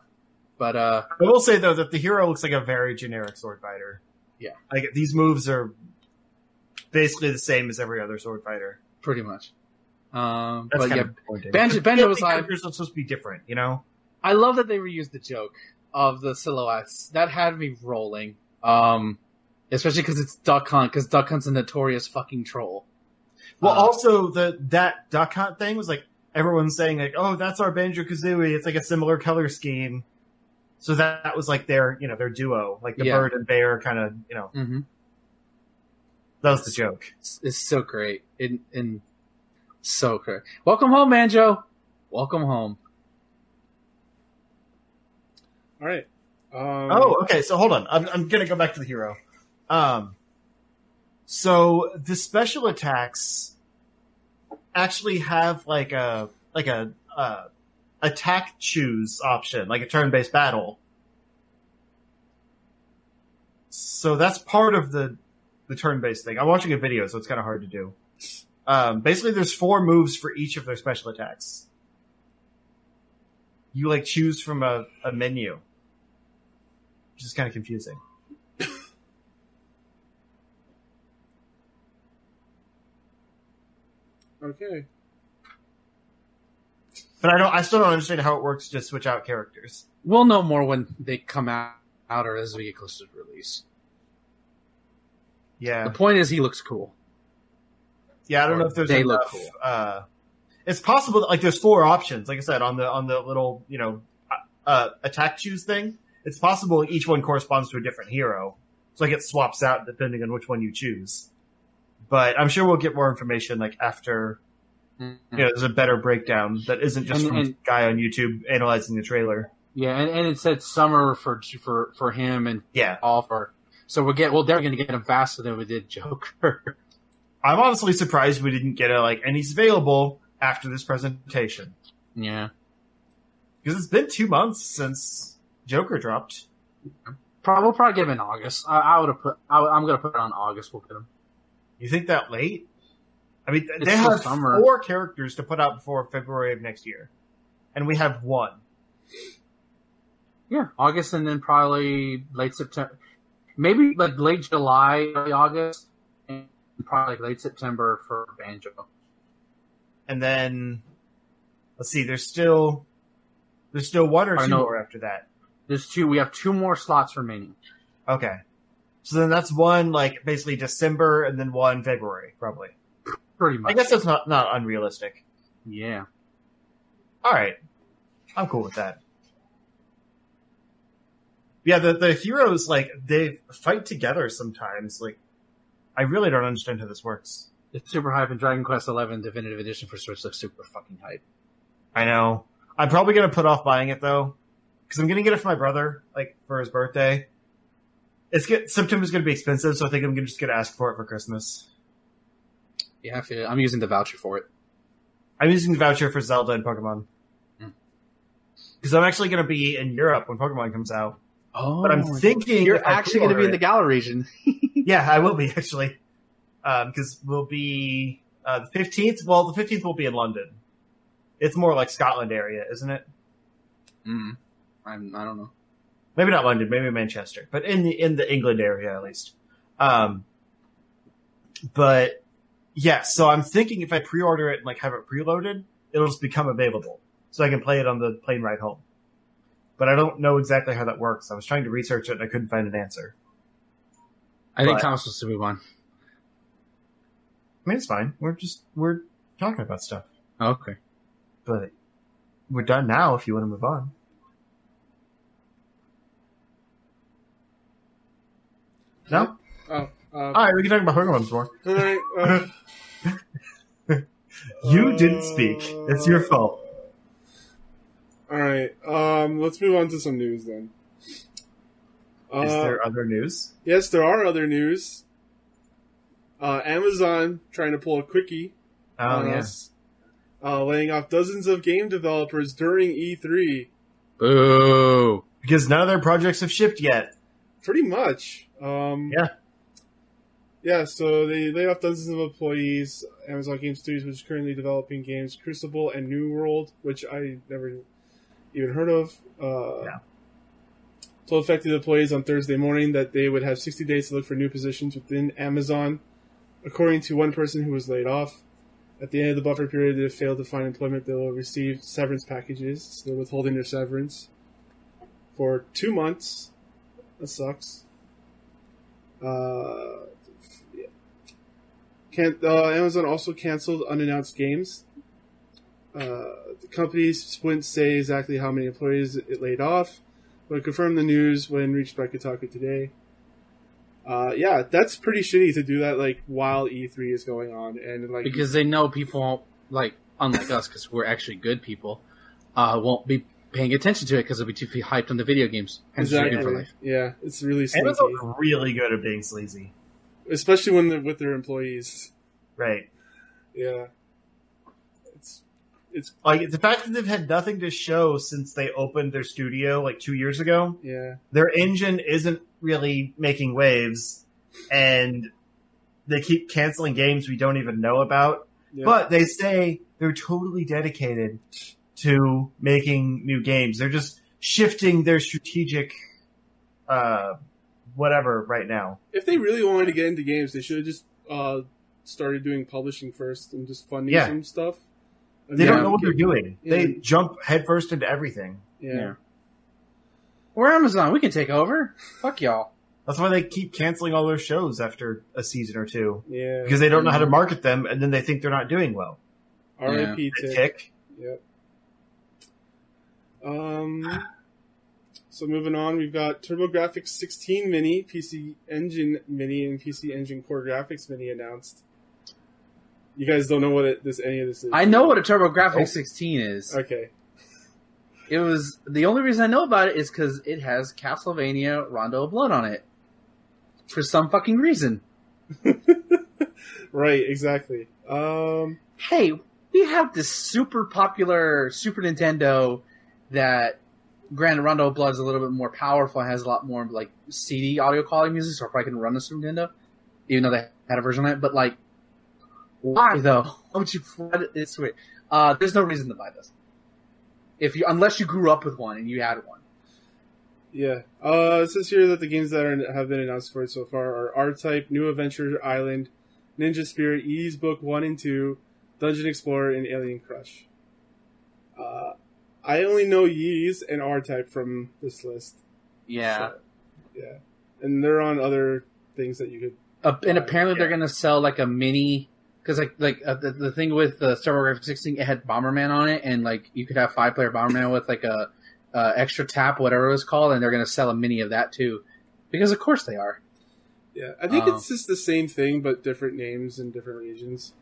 But, uh... I will say, though, that the hero looks like a very generic sword fighter. Yeah. Like, these moves are basically the same as every other sword fighter. Pretty much. Um, That's but kind yeah, of Banjo, Banjo was like... characters are supposed to be different, you know? I love that they reused the joke of the silhouettes. That had me rolling. Um, especially because it's Duck Hunt, because Duck Hunt's a notorious fucking troll. Well, um, also, the that Duck Hunt thing was like, everyone's saying, like, oh, that's our Banjo-Kazooie. It's like a similar color scheme. So that, that was like their, you know, their duo. Like the yeah. bird and bear kind of, you know. Mm-hmm. That was the joke. It's, it's so great. And, and so great. Welcome home, Banjo. Welcome home. All right. Um, oh, okay. So hold on. I'm, I'm going to go back to the hero. Um, so the special attacks, actually have like a like a uh, attack choose option, like a turn-based battle. So that's part of the the turn-based thing. I'm watching a video, so it's kind of hard to do. Um, basically, there's four moves for each of their special attacks. You like choose from a, a menu, which is kind of confusing. Okay. But I don't. I still don't understand how it works to switch out characters. We'll know more when they come out, out or as we get closer to release. Yeah. The point is, he looks cool. Yeah, I don't or know if there's they enough. Look cool. Uh, it's possible that like there's four options. Like I said, on the on the little you know uh, attack choose thing, it's possible each one corresponds to a different hero. So like it swaps out depending on which one you choose. But I'm sure we'll get more information like after, you know, there's a better breakdown that isn't just and, from and, a guy on YouTube analyzing the trailer. Yeah, and, and it said summer for for for him and yeah, all for. So we'll get we'll definitely gonna get him faster than we did Joker. I'm honestly surprised we didn't get a like, and he's available after this presentation. Yeah, because it's been two months since Joker dropped. Probably we'll probably get him in August. I, I would have put. I, I'm gonna put it on August. We'll get him. You think that late? I mean, it's they have summer. four characters to put out before February of next year. And we have one. Yeah, August and then probably late September. Maybe like late July, early August, and probably late September for Banjo. And then, let's see, there's still there's still one or I two know. more after that. There's two. We have two more slots remaining. Okay. So then that's one, like, basically December, and then one February, probably. Pretty much. I guess that's not, not unrealistic. Yeah. All right. I'm cool with that. Yeah, the, the heroes, like, they fight together sometimes. Like, I really don't understand how this works. It's super hype, and Dragon Quest eleven Definitive Edition for Switch looks super fucking hype. I know. I'm probably going to put off buying it, though, because I'm going to get it for my brother, like, for his birthday. It's get, September's going to be expensive, so I think I'm just going to ask for it for Christmas. Yeah, I feel it. I'm using the voucher for it. I'm using the voucher for Zelda and Pokemon. Because mm. I'm actually going to be in Europe when Pokemon comes out. Oh, but I'm thinking you're actually going to be in the Galar region. Yeah, I will be, actually. Because um, we'll be uh, the fifteenth. Well, the fifteenth will be in London. It's more like Scotland area, isn't it? Mm. I'm, I don't know. Maybe not London, maybe Manchester, but in the in the England area at least. Um, but yeah, so I'm thinking if I pre-order it and like have it preloaded, it'll just become available, so I can play it on the plane ride home. But I don't know exactly how that works. I was trying to research it and I couldn't find an answer. I but, think Tom's supposed to move on. I mean, it's fine. We're just we're talking about stuff. Oh, okay, but we're done now. If you want to move on. No? Oh, uh, all right, we can talk about Pokemon more. Right, uh, you uh, didn't speak. It's your fault. All right, um, let's move on to some news then. Uh, Is there other news? Yes, there are other news. Uh, Amazon trying to pull a quickie oh, on yeah. us, uh, laying off dozens of game developers during E three. Boo! Because none of their projects have shipped yet. Pretty much. Um, yeah. Yeah, so they laid off dozens of employees. Amazon Game Studios, which is currently developing games Crucible and New World, which I never even heard of, uh, yeah. told affected employees on Thursday morning that they would have sixty days to look for new positions within Amazon, according to one person who was laid off. At the end of the buffer period, they failed to find employment. They will receive severance packages, so they're withholding their severance for two months. That sucks. Uh, yeah. Can't, uh, Amazon also canceled unannounced games. Uh, the company's wouldn't say exactly how many employees it laid off, but it confirmed the news when reached by Kotaku today. Uh, yeah, that's pretty shitty to do that like while E three is going on, and like because they know people like unlike us, because we're actually good people, uh, won't be paying attention to it because it'll be too hyped on the video games. Exactly. For life. Yeah, it's really sleazy. Amazon's really good at being sleazy, especially when they're with their employees. Right. Yeah. it's like the fact that they've had nothing to show since they opened their studio like two years ago. Yeah, their engine isn't really making waves, and they keep canceling games we don't even know about. Yeah. But they say they're totally dedicated to making new games. They're just shifting their strategic uh, whatever right now. If they really wanted to get into games, they should have just uh, started doing publishing first and just funding yeah. some stuff. They yeah, don't know what they're doing. Yeah. They jump headfirst into everything. Yeah. yeah. We're Amazon. We can take over. Fuck y'all. That's why they keep canceling all their shows after a season or two. Yeah. Because they don't know how to market them, and then they think they're not doing well. R I P Yeah. Tick. Yep. Um, so moving on, we've got TurboGrafx sixteen Mini, P C Engine Mini, and P C Engine Core Graphics Mini announced. You guys don't know what it, this any of this is. I know what a TurboGrafx oh. sixteen is. Okay. It was the only reason I know about it is because it has Castlevania Rondo of Blood on it. For some fucking reason. Right, exactly. Um, hey, we have this super popular Super Nintendo that, granted, Rondo of Blood is a little bit more powerful and has a lot more like C D audio quality music, so I probably can run this Super Nintendo, even though they had a version of it. But like, why though? Why would you flood it this way? Uh, there's no reason to buy this, if you unless you grew up with one and you had one. Yeah. Uh, it says here that the games that are, have been announced for it so far are R-Type, New Adventure Island, Ninja Spirit, Ease Book one and two, Dungeon Explorer, and Alien Crush. Uh, I only know Yeez and R-Type from this list. Yeah. So, yeah. And they're on other things that you could... Uh, and apparently yeah. they're going to sell like a mini... Because like, like uh, the, the thing with the TurboGrafx sixteen, it had Bomberman on it, and like you could have five-player Bomberman with like a uh, extra tap, whatever it was called, and they're going to sell a mini of that too. Because of course they are. Yeah, I think um, it's just the same thing, but different names in different regions.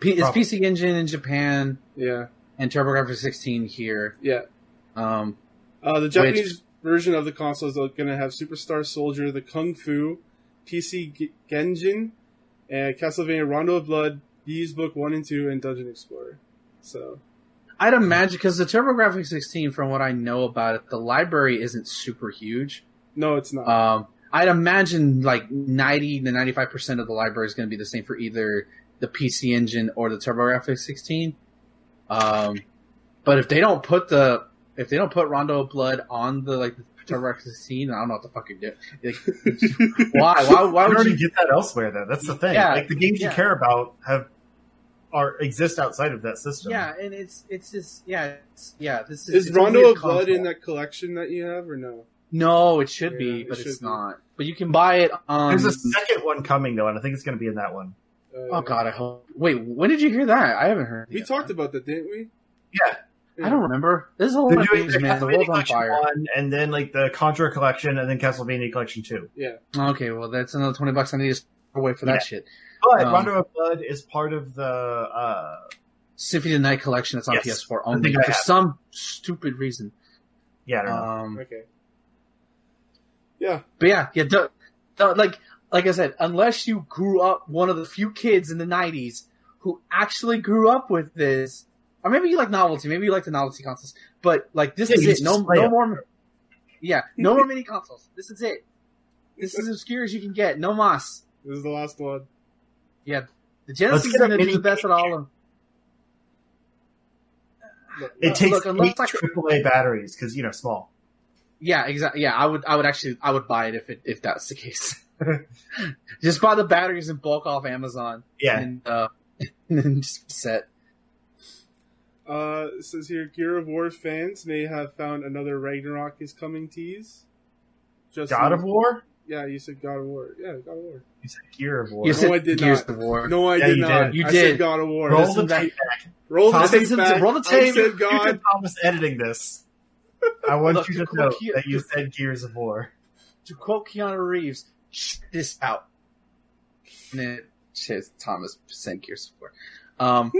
P- it's P C Engine in Japan. Yeah. And TurboGrafx sixteen here. Yeah. Um, uh, the Japanese which... version of the console is going to have Superstar Soldier, the Kung Fu, P C G- Genjin, and Castlevania Rondo of Blood, Bees Book one and two, and Dungeon Explorer. So, I'd imagine, because the TurboGrafx sixteen, from what I know about it, the library isn't super huge. No, it's not. Um, I'd imagine like ninety to ninety-five percent of the library is going to be the same for either the P C Engine or the TurboGrafx sixteen. Um, but if they don't put the, if they don't put Rondo of Blood on the, like, the TurboGrafx sixteen, I don't know what the fuck you're doing. Like, why? Why, why would you get that elsewhere, though? That's the thing. Yeah, like, the games yeah. you care about have, are, exist outside of that system. Yeah, and it's, it's just, yeah, it's, yeah, this is. Is it's Rondo of Blood in that collection that you have, or no? No, it should yeah, be, it but should it's be. not. But you can buy it on. There's a second one coming, though, and I think it's going to be in that one. Uh, oh God, I hope. Wait, when did you hear that? I haven't heard. We talked about that, didn't we? Yeah, yeah. I don't remember. There's a whole lot of things, man. The world's on fire. One, and then like the Contra Collection, and then Castlevania Collection Two. Yeah. Okay, well that's another twenty bucks I need to away for that yeah. shit. But um, Rondo of Blood is part of the uh... Symphony of the Night Collection. That's on yes. P S four only for some stupid reason. Yeah. I don't um, know. Okay. Yeah. But yeah, yeah. Don't, don't, like. Like I said, unless you grew up one of the few kids in the nineties who actually grew up with this, or maybe you like novelty, maybe you like the novelty consoles, but like this yeah, is it. No, no it. more. Yeah, no more mini consoles. This is it. This is as obscure as you can get. No mas. This is the last one. Yeah, the Genesis is going to do the best at all of them. Look, it look, takes look, eight triple A like, batteries because you know small. Yeah, exactly. Yeah, I would. I would actually. I would buy it if it if that's the case. Just buy the batteries in bulk off Amazon. Yeah. And, uh, and then just set. Uh, it says here, Gear of War fans may have found another Ragnarok is coming tease. Just God of War? Yeah, you said God of War. Yeah, God of War. You said Gear of War. You said no, I did Gears not. Of War. No, I yeah, did you not. Did. You I did. Said God of War. Roll the tape back. Roll the tape back. Roll the tape. You said Thomas editing this. I want Look, you to, to know Ke- that you said Gears of War. To quote Keanu Reeves, check this out. And then says Thomas sent Gears for. Um,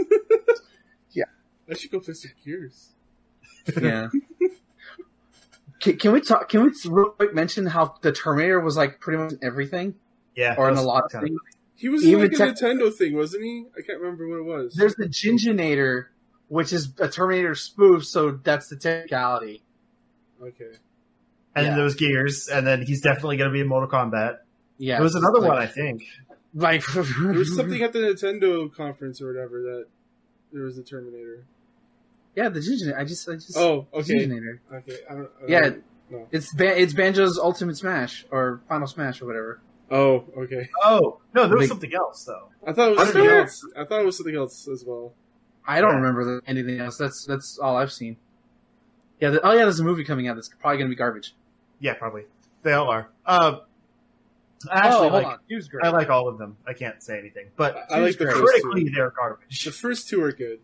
yeah. I should go play some Gears. Yeah. can, can we talk? Can we real quick mention how the Terminator was like pretty much everything? Yeah. Or in a lot of things. He was Even like a te- Nintendo thing, wasn't he? I can't remember what it was. There's the Ginginator, which is a Terminator spoof, so that's the technicality. Okay. And yeah. those gears, and then he's definitely going to be in Mortal Kombat. Yeah. There was another like, one, I think. Like there was something at the Nintendo conference or whatever that there was a Terminator. Yeah, the Legionator. I just, I just. Oh, okay. Legionator. Okay. I don't, I don't, yeah, no. it's ba- it's Banjo's Ultimate Smash or Final Smash or whatever. Oh, okay. Oh no, there was something else though. I thought it was something else. I thought it was something else as well. I don't yeah. remember anything else. That's that's all I've seen. Yeah. The, oh yeah, there's a movie coming out that's probably gonna be garbage. Yeah, probably. They all are. Uh, I actually oh, hold like, on. He was great. I like all of them. I can't say anything, but I like the critically two. They're garbage. The first two are good.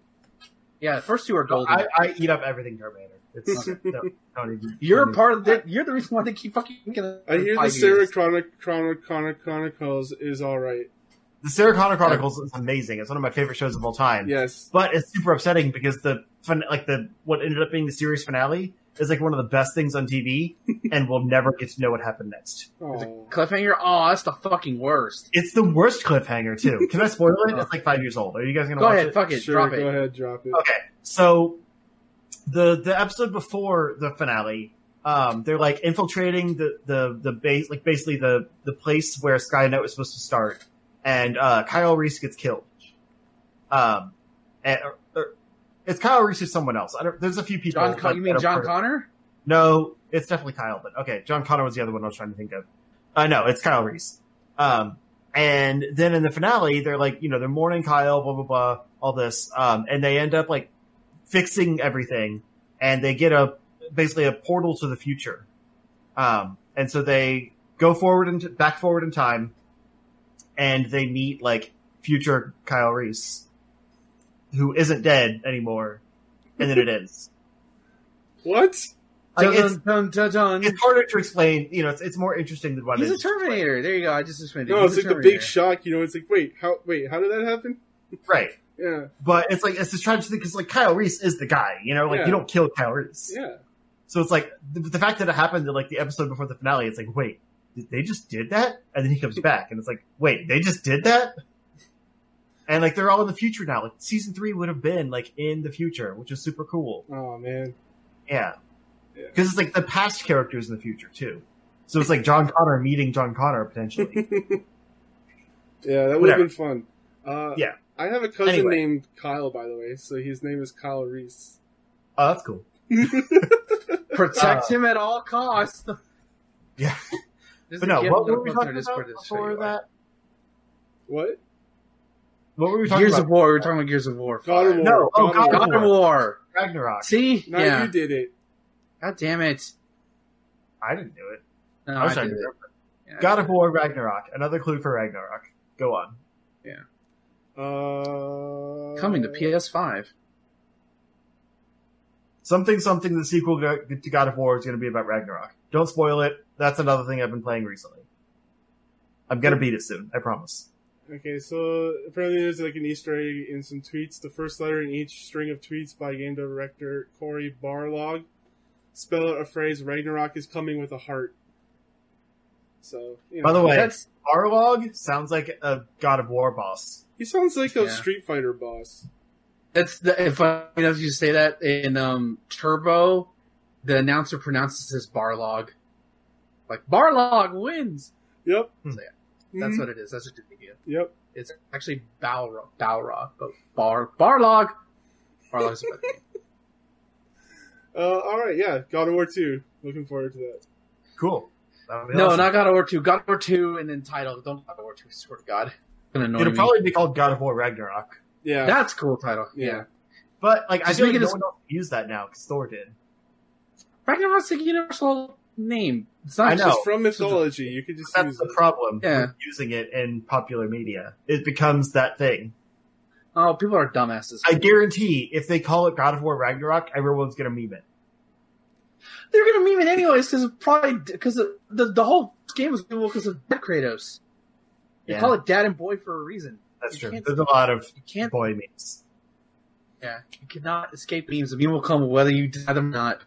Yeah, the first two are golden. I, I eat up everything Terminator. It's not, no, not even, you're not part of the, You're the reason why they keep fucking making it. I hear the Sarah Chrono, Chrono, Chrono, Chronicles is all right. The Sarah Connor Chronicles yeah. is amazing. It's one of my favorite shows of all time. Yes, but it's super upsetting because the fin- like the what ended up being the series finale is like one of the best things on T V, and we'll never get to know what happened next. Aww. Cliffhanger? Oh, that's the fucking worst. It's the worst cliffhanger too. Can I spoil it? It's like five years old. Are you guys gonna go watch ahead, it? Go ahead, fuck it, sure, drop it. Go ahead, drop it. Okay, so the the episode before the finale, um, they're like infiltrating the the the base, like basically the the place where Skynet was supposed to start. And uh, Kyle Reese gets killed. Um, and, or, or, it's Kyle Reese or someone else. I don't, there's a few people. John Con- like, you mean John Connor? No, it's definitely Kyle. But okay, John Connor was the other one I was trying to think of. Uh, no, it's Kyle Reese. Um, and then in the finale, they're like, you know, they're mourning Kyle, blah blah blah, all this, um, and they end up like fixing everything, and they get a basically a portal to the future. Um, and so they go forward and t- back forward in time. And they meet, like, future Kyle Reese, who isn't dead anymore. And then it ends. What? Like, dun, it's, dun, dun, dun. It's harder to explain. You know, it's, it's more interesting than what it is. He's a Terminator. There you go. I just explained it. No, He's it's like the big shock. You know, it's like, wait, how Wait, how did that happen? Right. Yeah. But it's like, it's this tragic thing because, like, Kyle Reese is the guy. You know, like, yeah. you don't kill Kyle Reese. Yeah. So it's like, the, the fact that it happened in, like, the episode before the finale, it's like, wait. They just did that? And then he comes back and it's like, wait, they just did that? And like, they're all in the future now. Like season three would have been like in the future, which is super cool. Oh man. Yeah. yeah. Cause it's like the past characters in the future too. So it's like John Connor meeting John Connor potentially. yeah. That would have been fun. Uh, yeah. I have a cousin anyway. named Kyle, by the way. So his name is Kyle Reese. Oh, that's cool. Protect uh, him at all costs. Yeah. This but no, what were we talking about before that? What? What were we talking Gears about? Gears of War. We were talking about Gears of War. God of War. No, oh, God, God of War. War. Ragnarok. See? No, yeah. you did it. God damn it. I didn't do it. No, I, was I trying did to it. Yeah, God of War, Ragnarok. Another clue for Ragnarok. Go on. Yeah. Uh... Coming to P S five. Something, something, the sequel to God of War is going to be about Ragnarok. Don't spoil it. That's another thing I've been playing recently. I'm going to beat it soon. I promise. Okay, so apparently there's like an Easter egg in some tweets. The first letter in each string of tweets by game director Corey Barlog spell out a phrase, Ragnarok is coming with a heart. So, you know, by the way, that's... Barlog sounds like a God of War boss. He sounds like a yeah. Street Fighter boss. That's the, if I you know, if you say that in um, Turbo, the announcer pronounces as Barlog. Like, Barlog wins! Yep. So, yeah, mm-hmm. That's what it is. That's what you think of. Yep. It's actually Balrog, Balrog but Bar, Barlog! Barlog's a better name. Uh, alright, yeah. God of War two. Looking forward to that. Cool. That'll be no, awesome. Not God of War two. God of War two and then title. Don't God of War two, I swear to God. It'll me. probably be called God of War Ragnarok. Yeah. That's a cool title. Yeah. yeah. But, like, Just I feel like no one else can use that now, because Thor did. Ragnarok's a universal name. It's not just from mythology. You could just that's use the it. problem yeah. with using it in popular media. It becomes that thing. Oh, people are dumbasses. I guarantee if they call it God of War Ragnarok, everyone's going to meme it. They're going to meme it anyways because probably because the, the the whole game was memeable because of Dad Kratos. They yeah. call it Dad and Boy for a reason. That's you true. There's a lot of you can't, boy memes. Yeah, you cannot escape memes. The meme will come whether you decide them or not.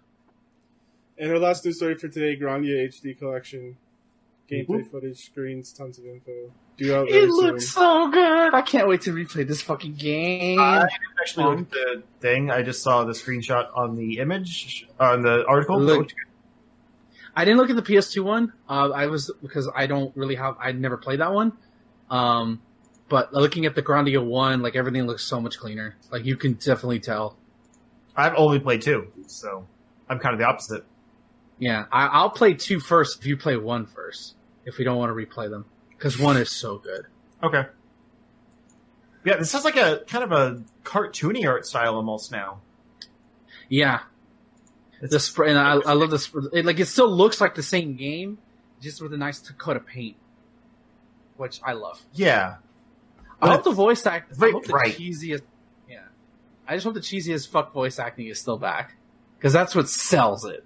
And our last news story for today, Grandia H D collection. Gameplay Ooh. footage, screens, tons of info. due out there It soon. Looks so good. I can't wait to replay this fucking game. I didn't actually look at the thing. I just saw the screenshot on the image, on the article. Look, I didn't look at the P S two one. Uh, I was, because I don't really have, I never played that one. Um, but looking at the Grandia one, like, everything looks so much cleaner. Like, you can definitely tell. I've only played two, so I'm kind of the opposite. Yeah, I, I'll play two first if you play one first, if we don't want to replay them. Because one is so good. Okay. Yeah, this has like a kind of a cartoony art style almost now. Yeah. It's the sp- and I, I love this. Sp- it, like, it still looks like the same game, just with a nice coat of paint, which I love. Yeah. I well, hope the voice act. Right, I hope the right. cheesiest. Yeah. I just hope the cheesy as fuck voice acting is still back, because that's what sells it.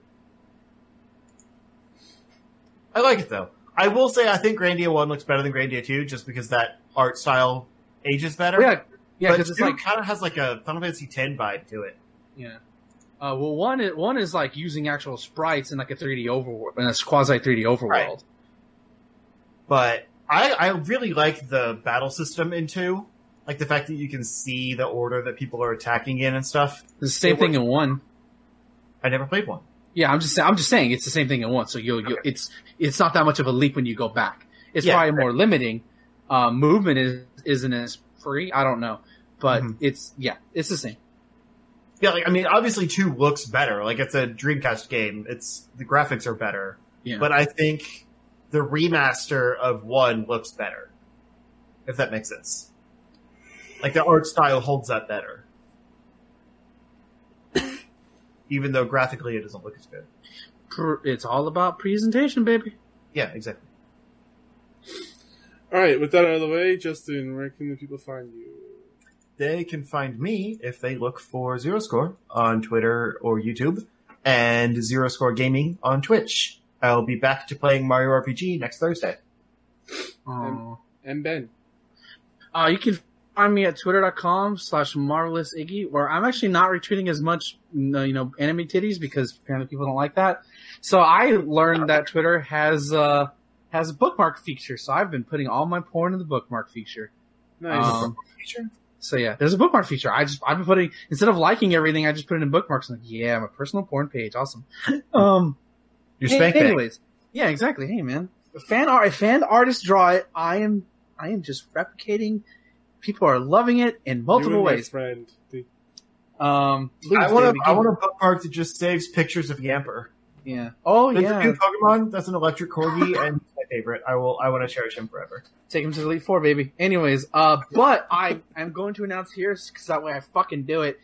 I like it, though. I will say I think Grandia one looks better than Grandia two, just because that art style ages better. Yeah, yeah, because it's like, kind of has like a Final Fantasy X vibe to it. Yeah. Uh, well, one is, one is like using actual sprites in like a three D overworld, in a quasi three D overworld. Right. But I, I really like the battle system in two, like the fact that you can see the order that people are attacking in and stuff. It's the same it thing works. In one. I never played one. Yeah, I'm just I'm just saying it's the same thing in one. So you'll, you'll okay. it's it's not that much of a leap when you go back. It's yeah, probably right. more limiting. Uh, movement is isn't as free. I don't know, but mm-hmm. it's yeah, it's the same. Yeah, like, I mean, obviously two looks better. Like, it's a Dreamcast game. It's the graphics are better. Yeah. But I think the remaster of one looks better, if that makes sense. Like, the art style holds up better. Even though graphically it doesn't look as good. It's all about presentation, baby. Yeah, exactly. All right, with that out of the way, Justin, where can the people find you? They can find me if they look for Zero Score on Twitter or YouTube, and Zero Score Gaming on Twitch. I'll be back to playing Mario R P G next Thursday. And, and Ben? Uh, you can find me at twitter.com slash Marvelous Iggy, where I'm actually not retweeting as much, you know, anime titties, because apparently people don't like that. So I learned that Twitter has, uh, has a bookmark feature, so I've been putting all my porn in the bookmark feature. Nice. Um, bookmark feature? So yeah, there's a bookmark feature. I just, I've been putting, instead of liking everything, I just put it in bookmarks. I'm like, yeah, my personal porn page. Awesome. um, You're hey, spanked. Anyways. Yeah, exactly. Hey man, fan art, fan artists draw it. I am, I am just replicating. People are loving it in multiple you and ways. My friend. Um, Luke, I want a, I want a bookmark that just saves pictures of Yamper. Yeah. Oh There's yeah. A new Pokemon. That's an electric corgi, and my favorite. I will. I want to cherish him forever. Take him to the Elite Four, baby. Anyways, uh, but I am going to announce here, because that way I fucking do it.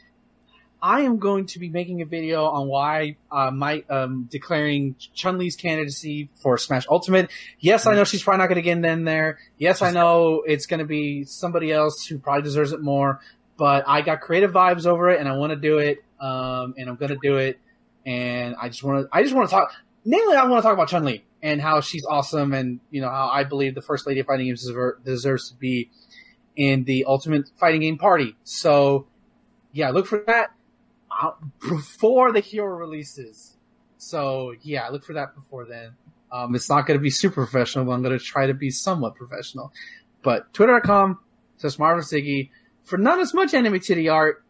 I am going to be making a video on why uh, my um declaring Chun-Li's candidacy for Smash Ultimate. Yes, I know she's probably not going to get in there. Yes, I know it's going to be somebody else who probably deserves it more. But I got creative vibes over it, and I want to do it. Um, and I'm going to do it. And I just want to, I just want to talk, namely, I want to talk about Chun-Li and how she's awesome, and, you know, how I believe the first lady of fighting games deserve, deserves to be in the Ultimate Fighting Game Party. So, yeah, look for that uh, before the Hero releases. So, yeah, look for that before then. Um, it's not going to be super professional, but I'm going to try to be somewhat professional. But twitter dot com, just Marvelous Iggy, for not as much anime titty art,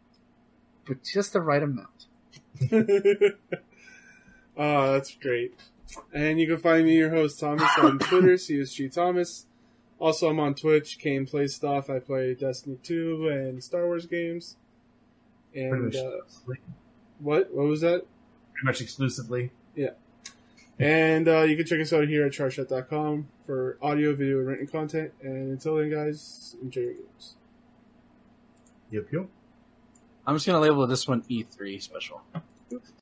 but just the right amount. Oh, that's great. And you can find me, your host Thomas, on Twitter, C S G Thomas. Also, I'm on Twitch, Kane plays stuff. I play Destiny two and Star Wars games. And uh, what? What was that? Pretty much exclusively. Yeah. And uh, you can check us out here at charshot dot com for audio, video, and written content. And until then, guys, enjoy your games. Yep, yep. I'm just going to label this one E three special.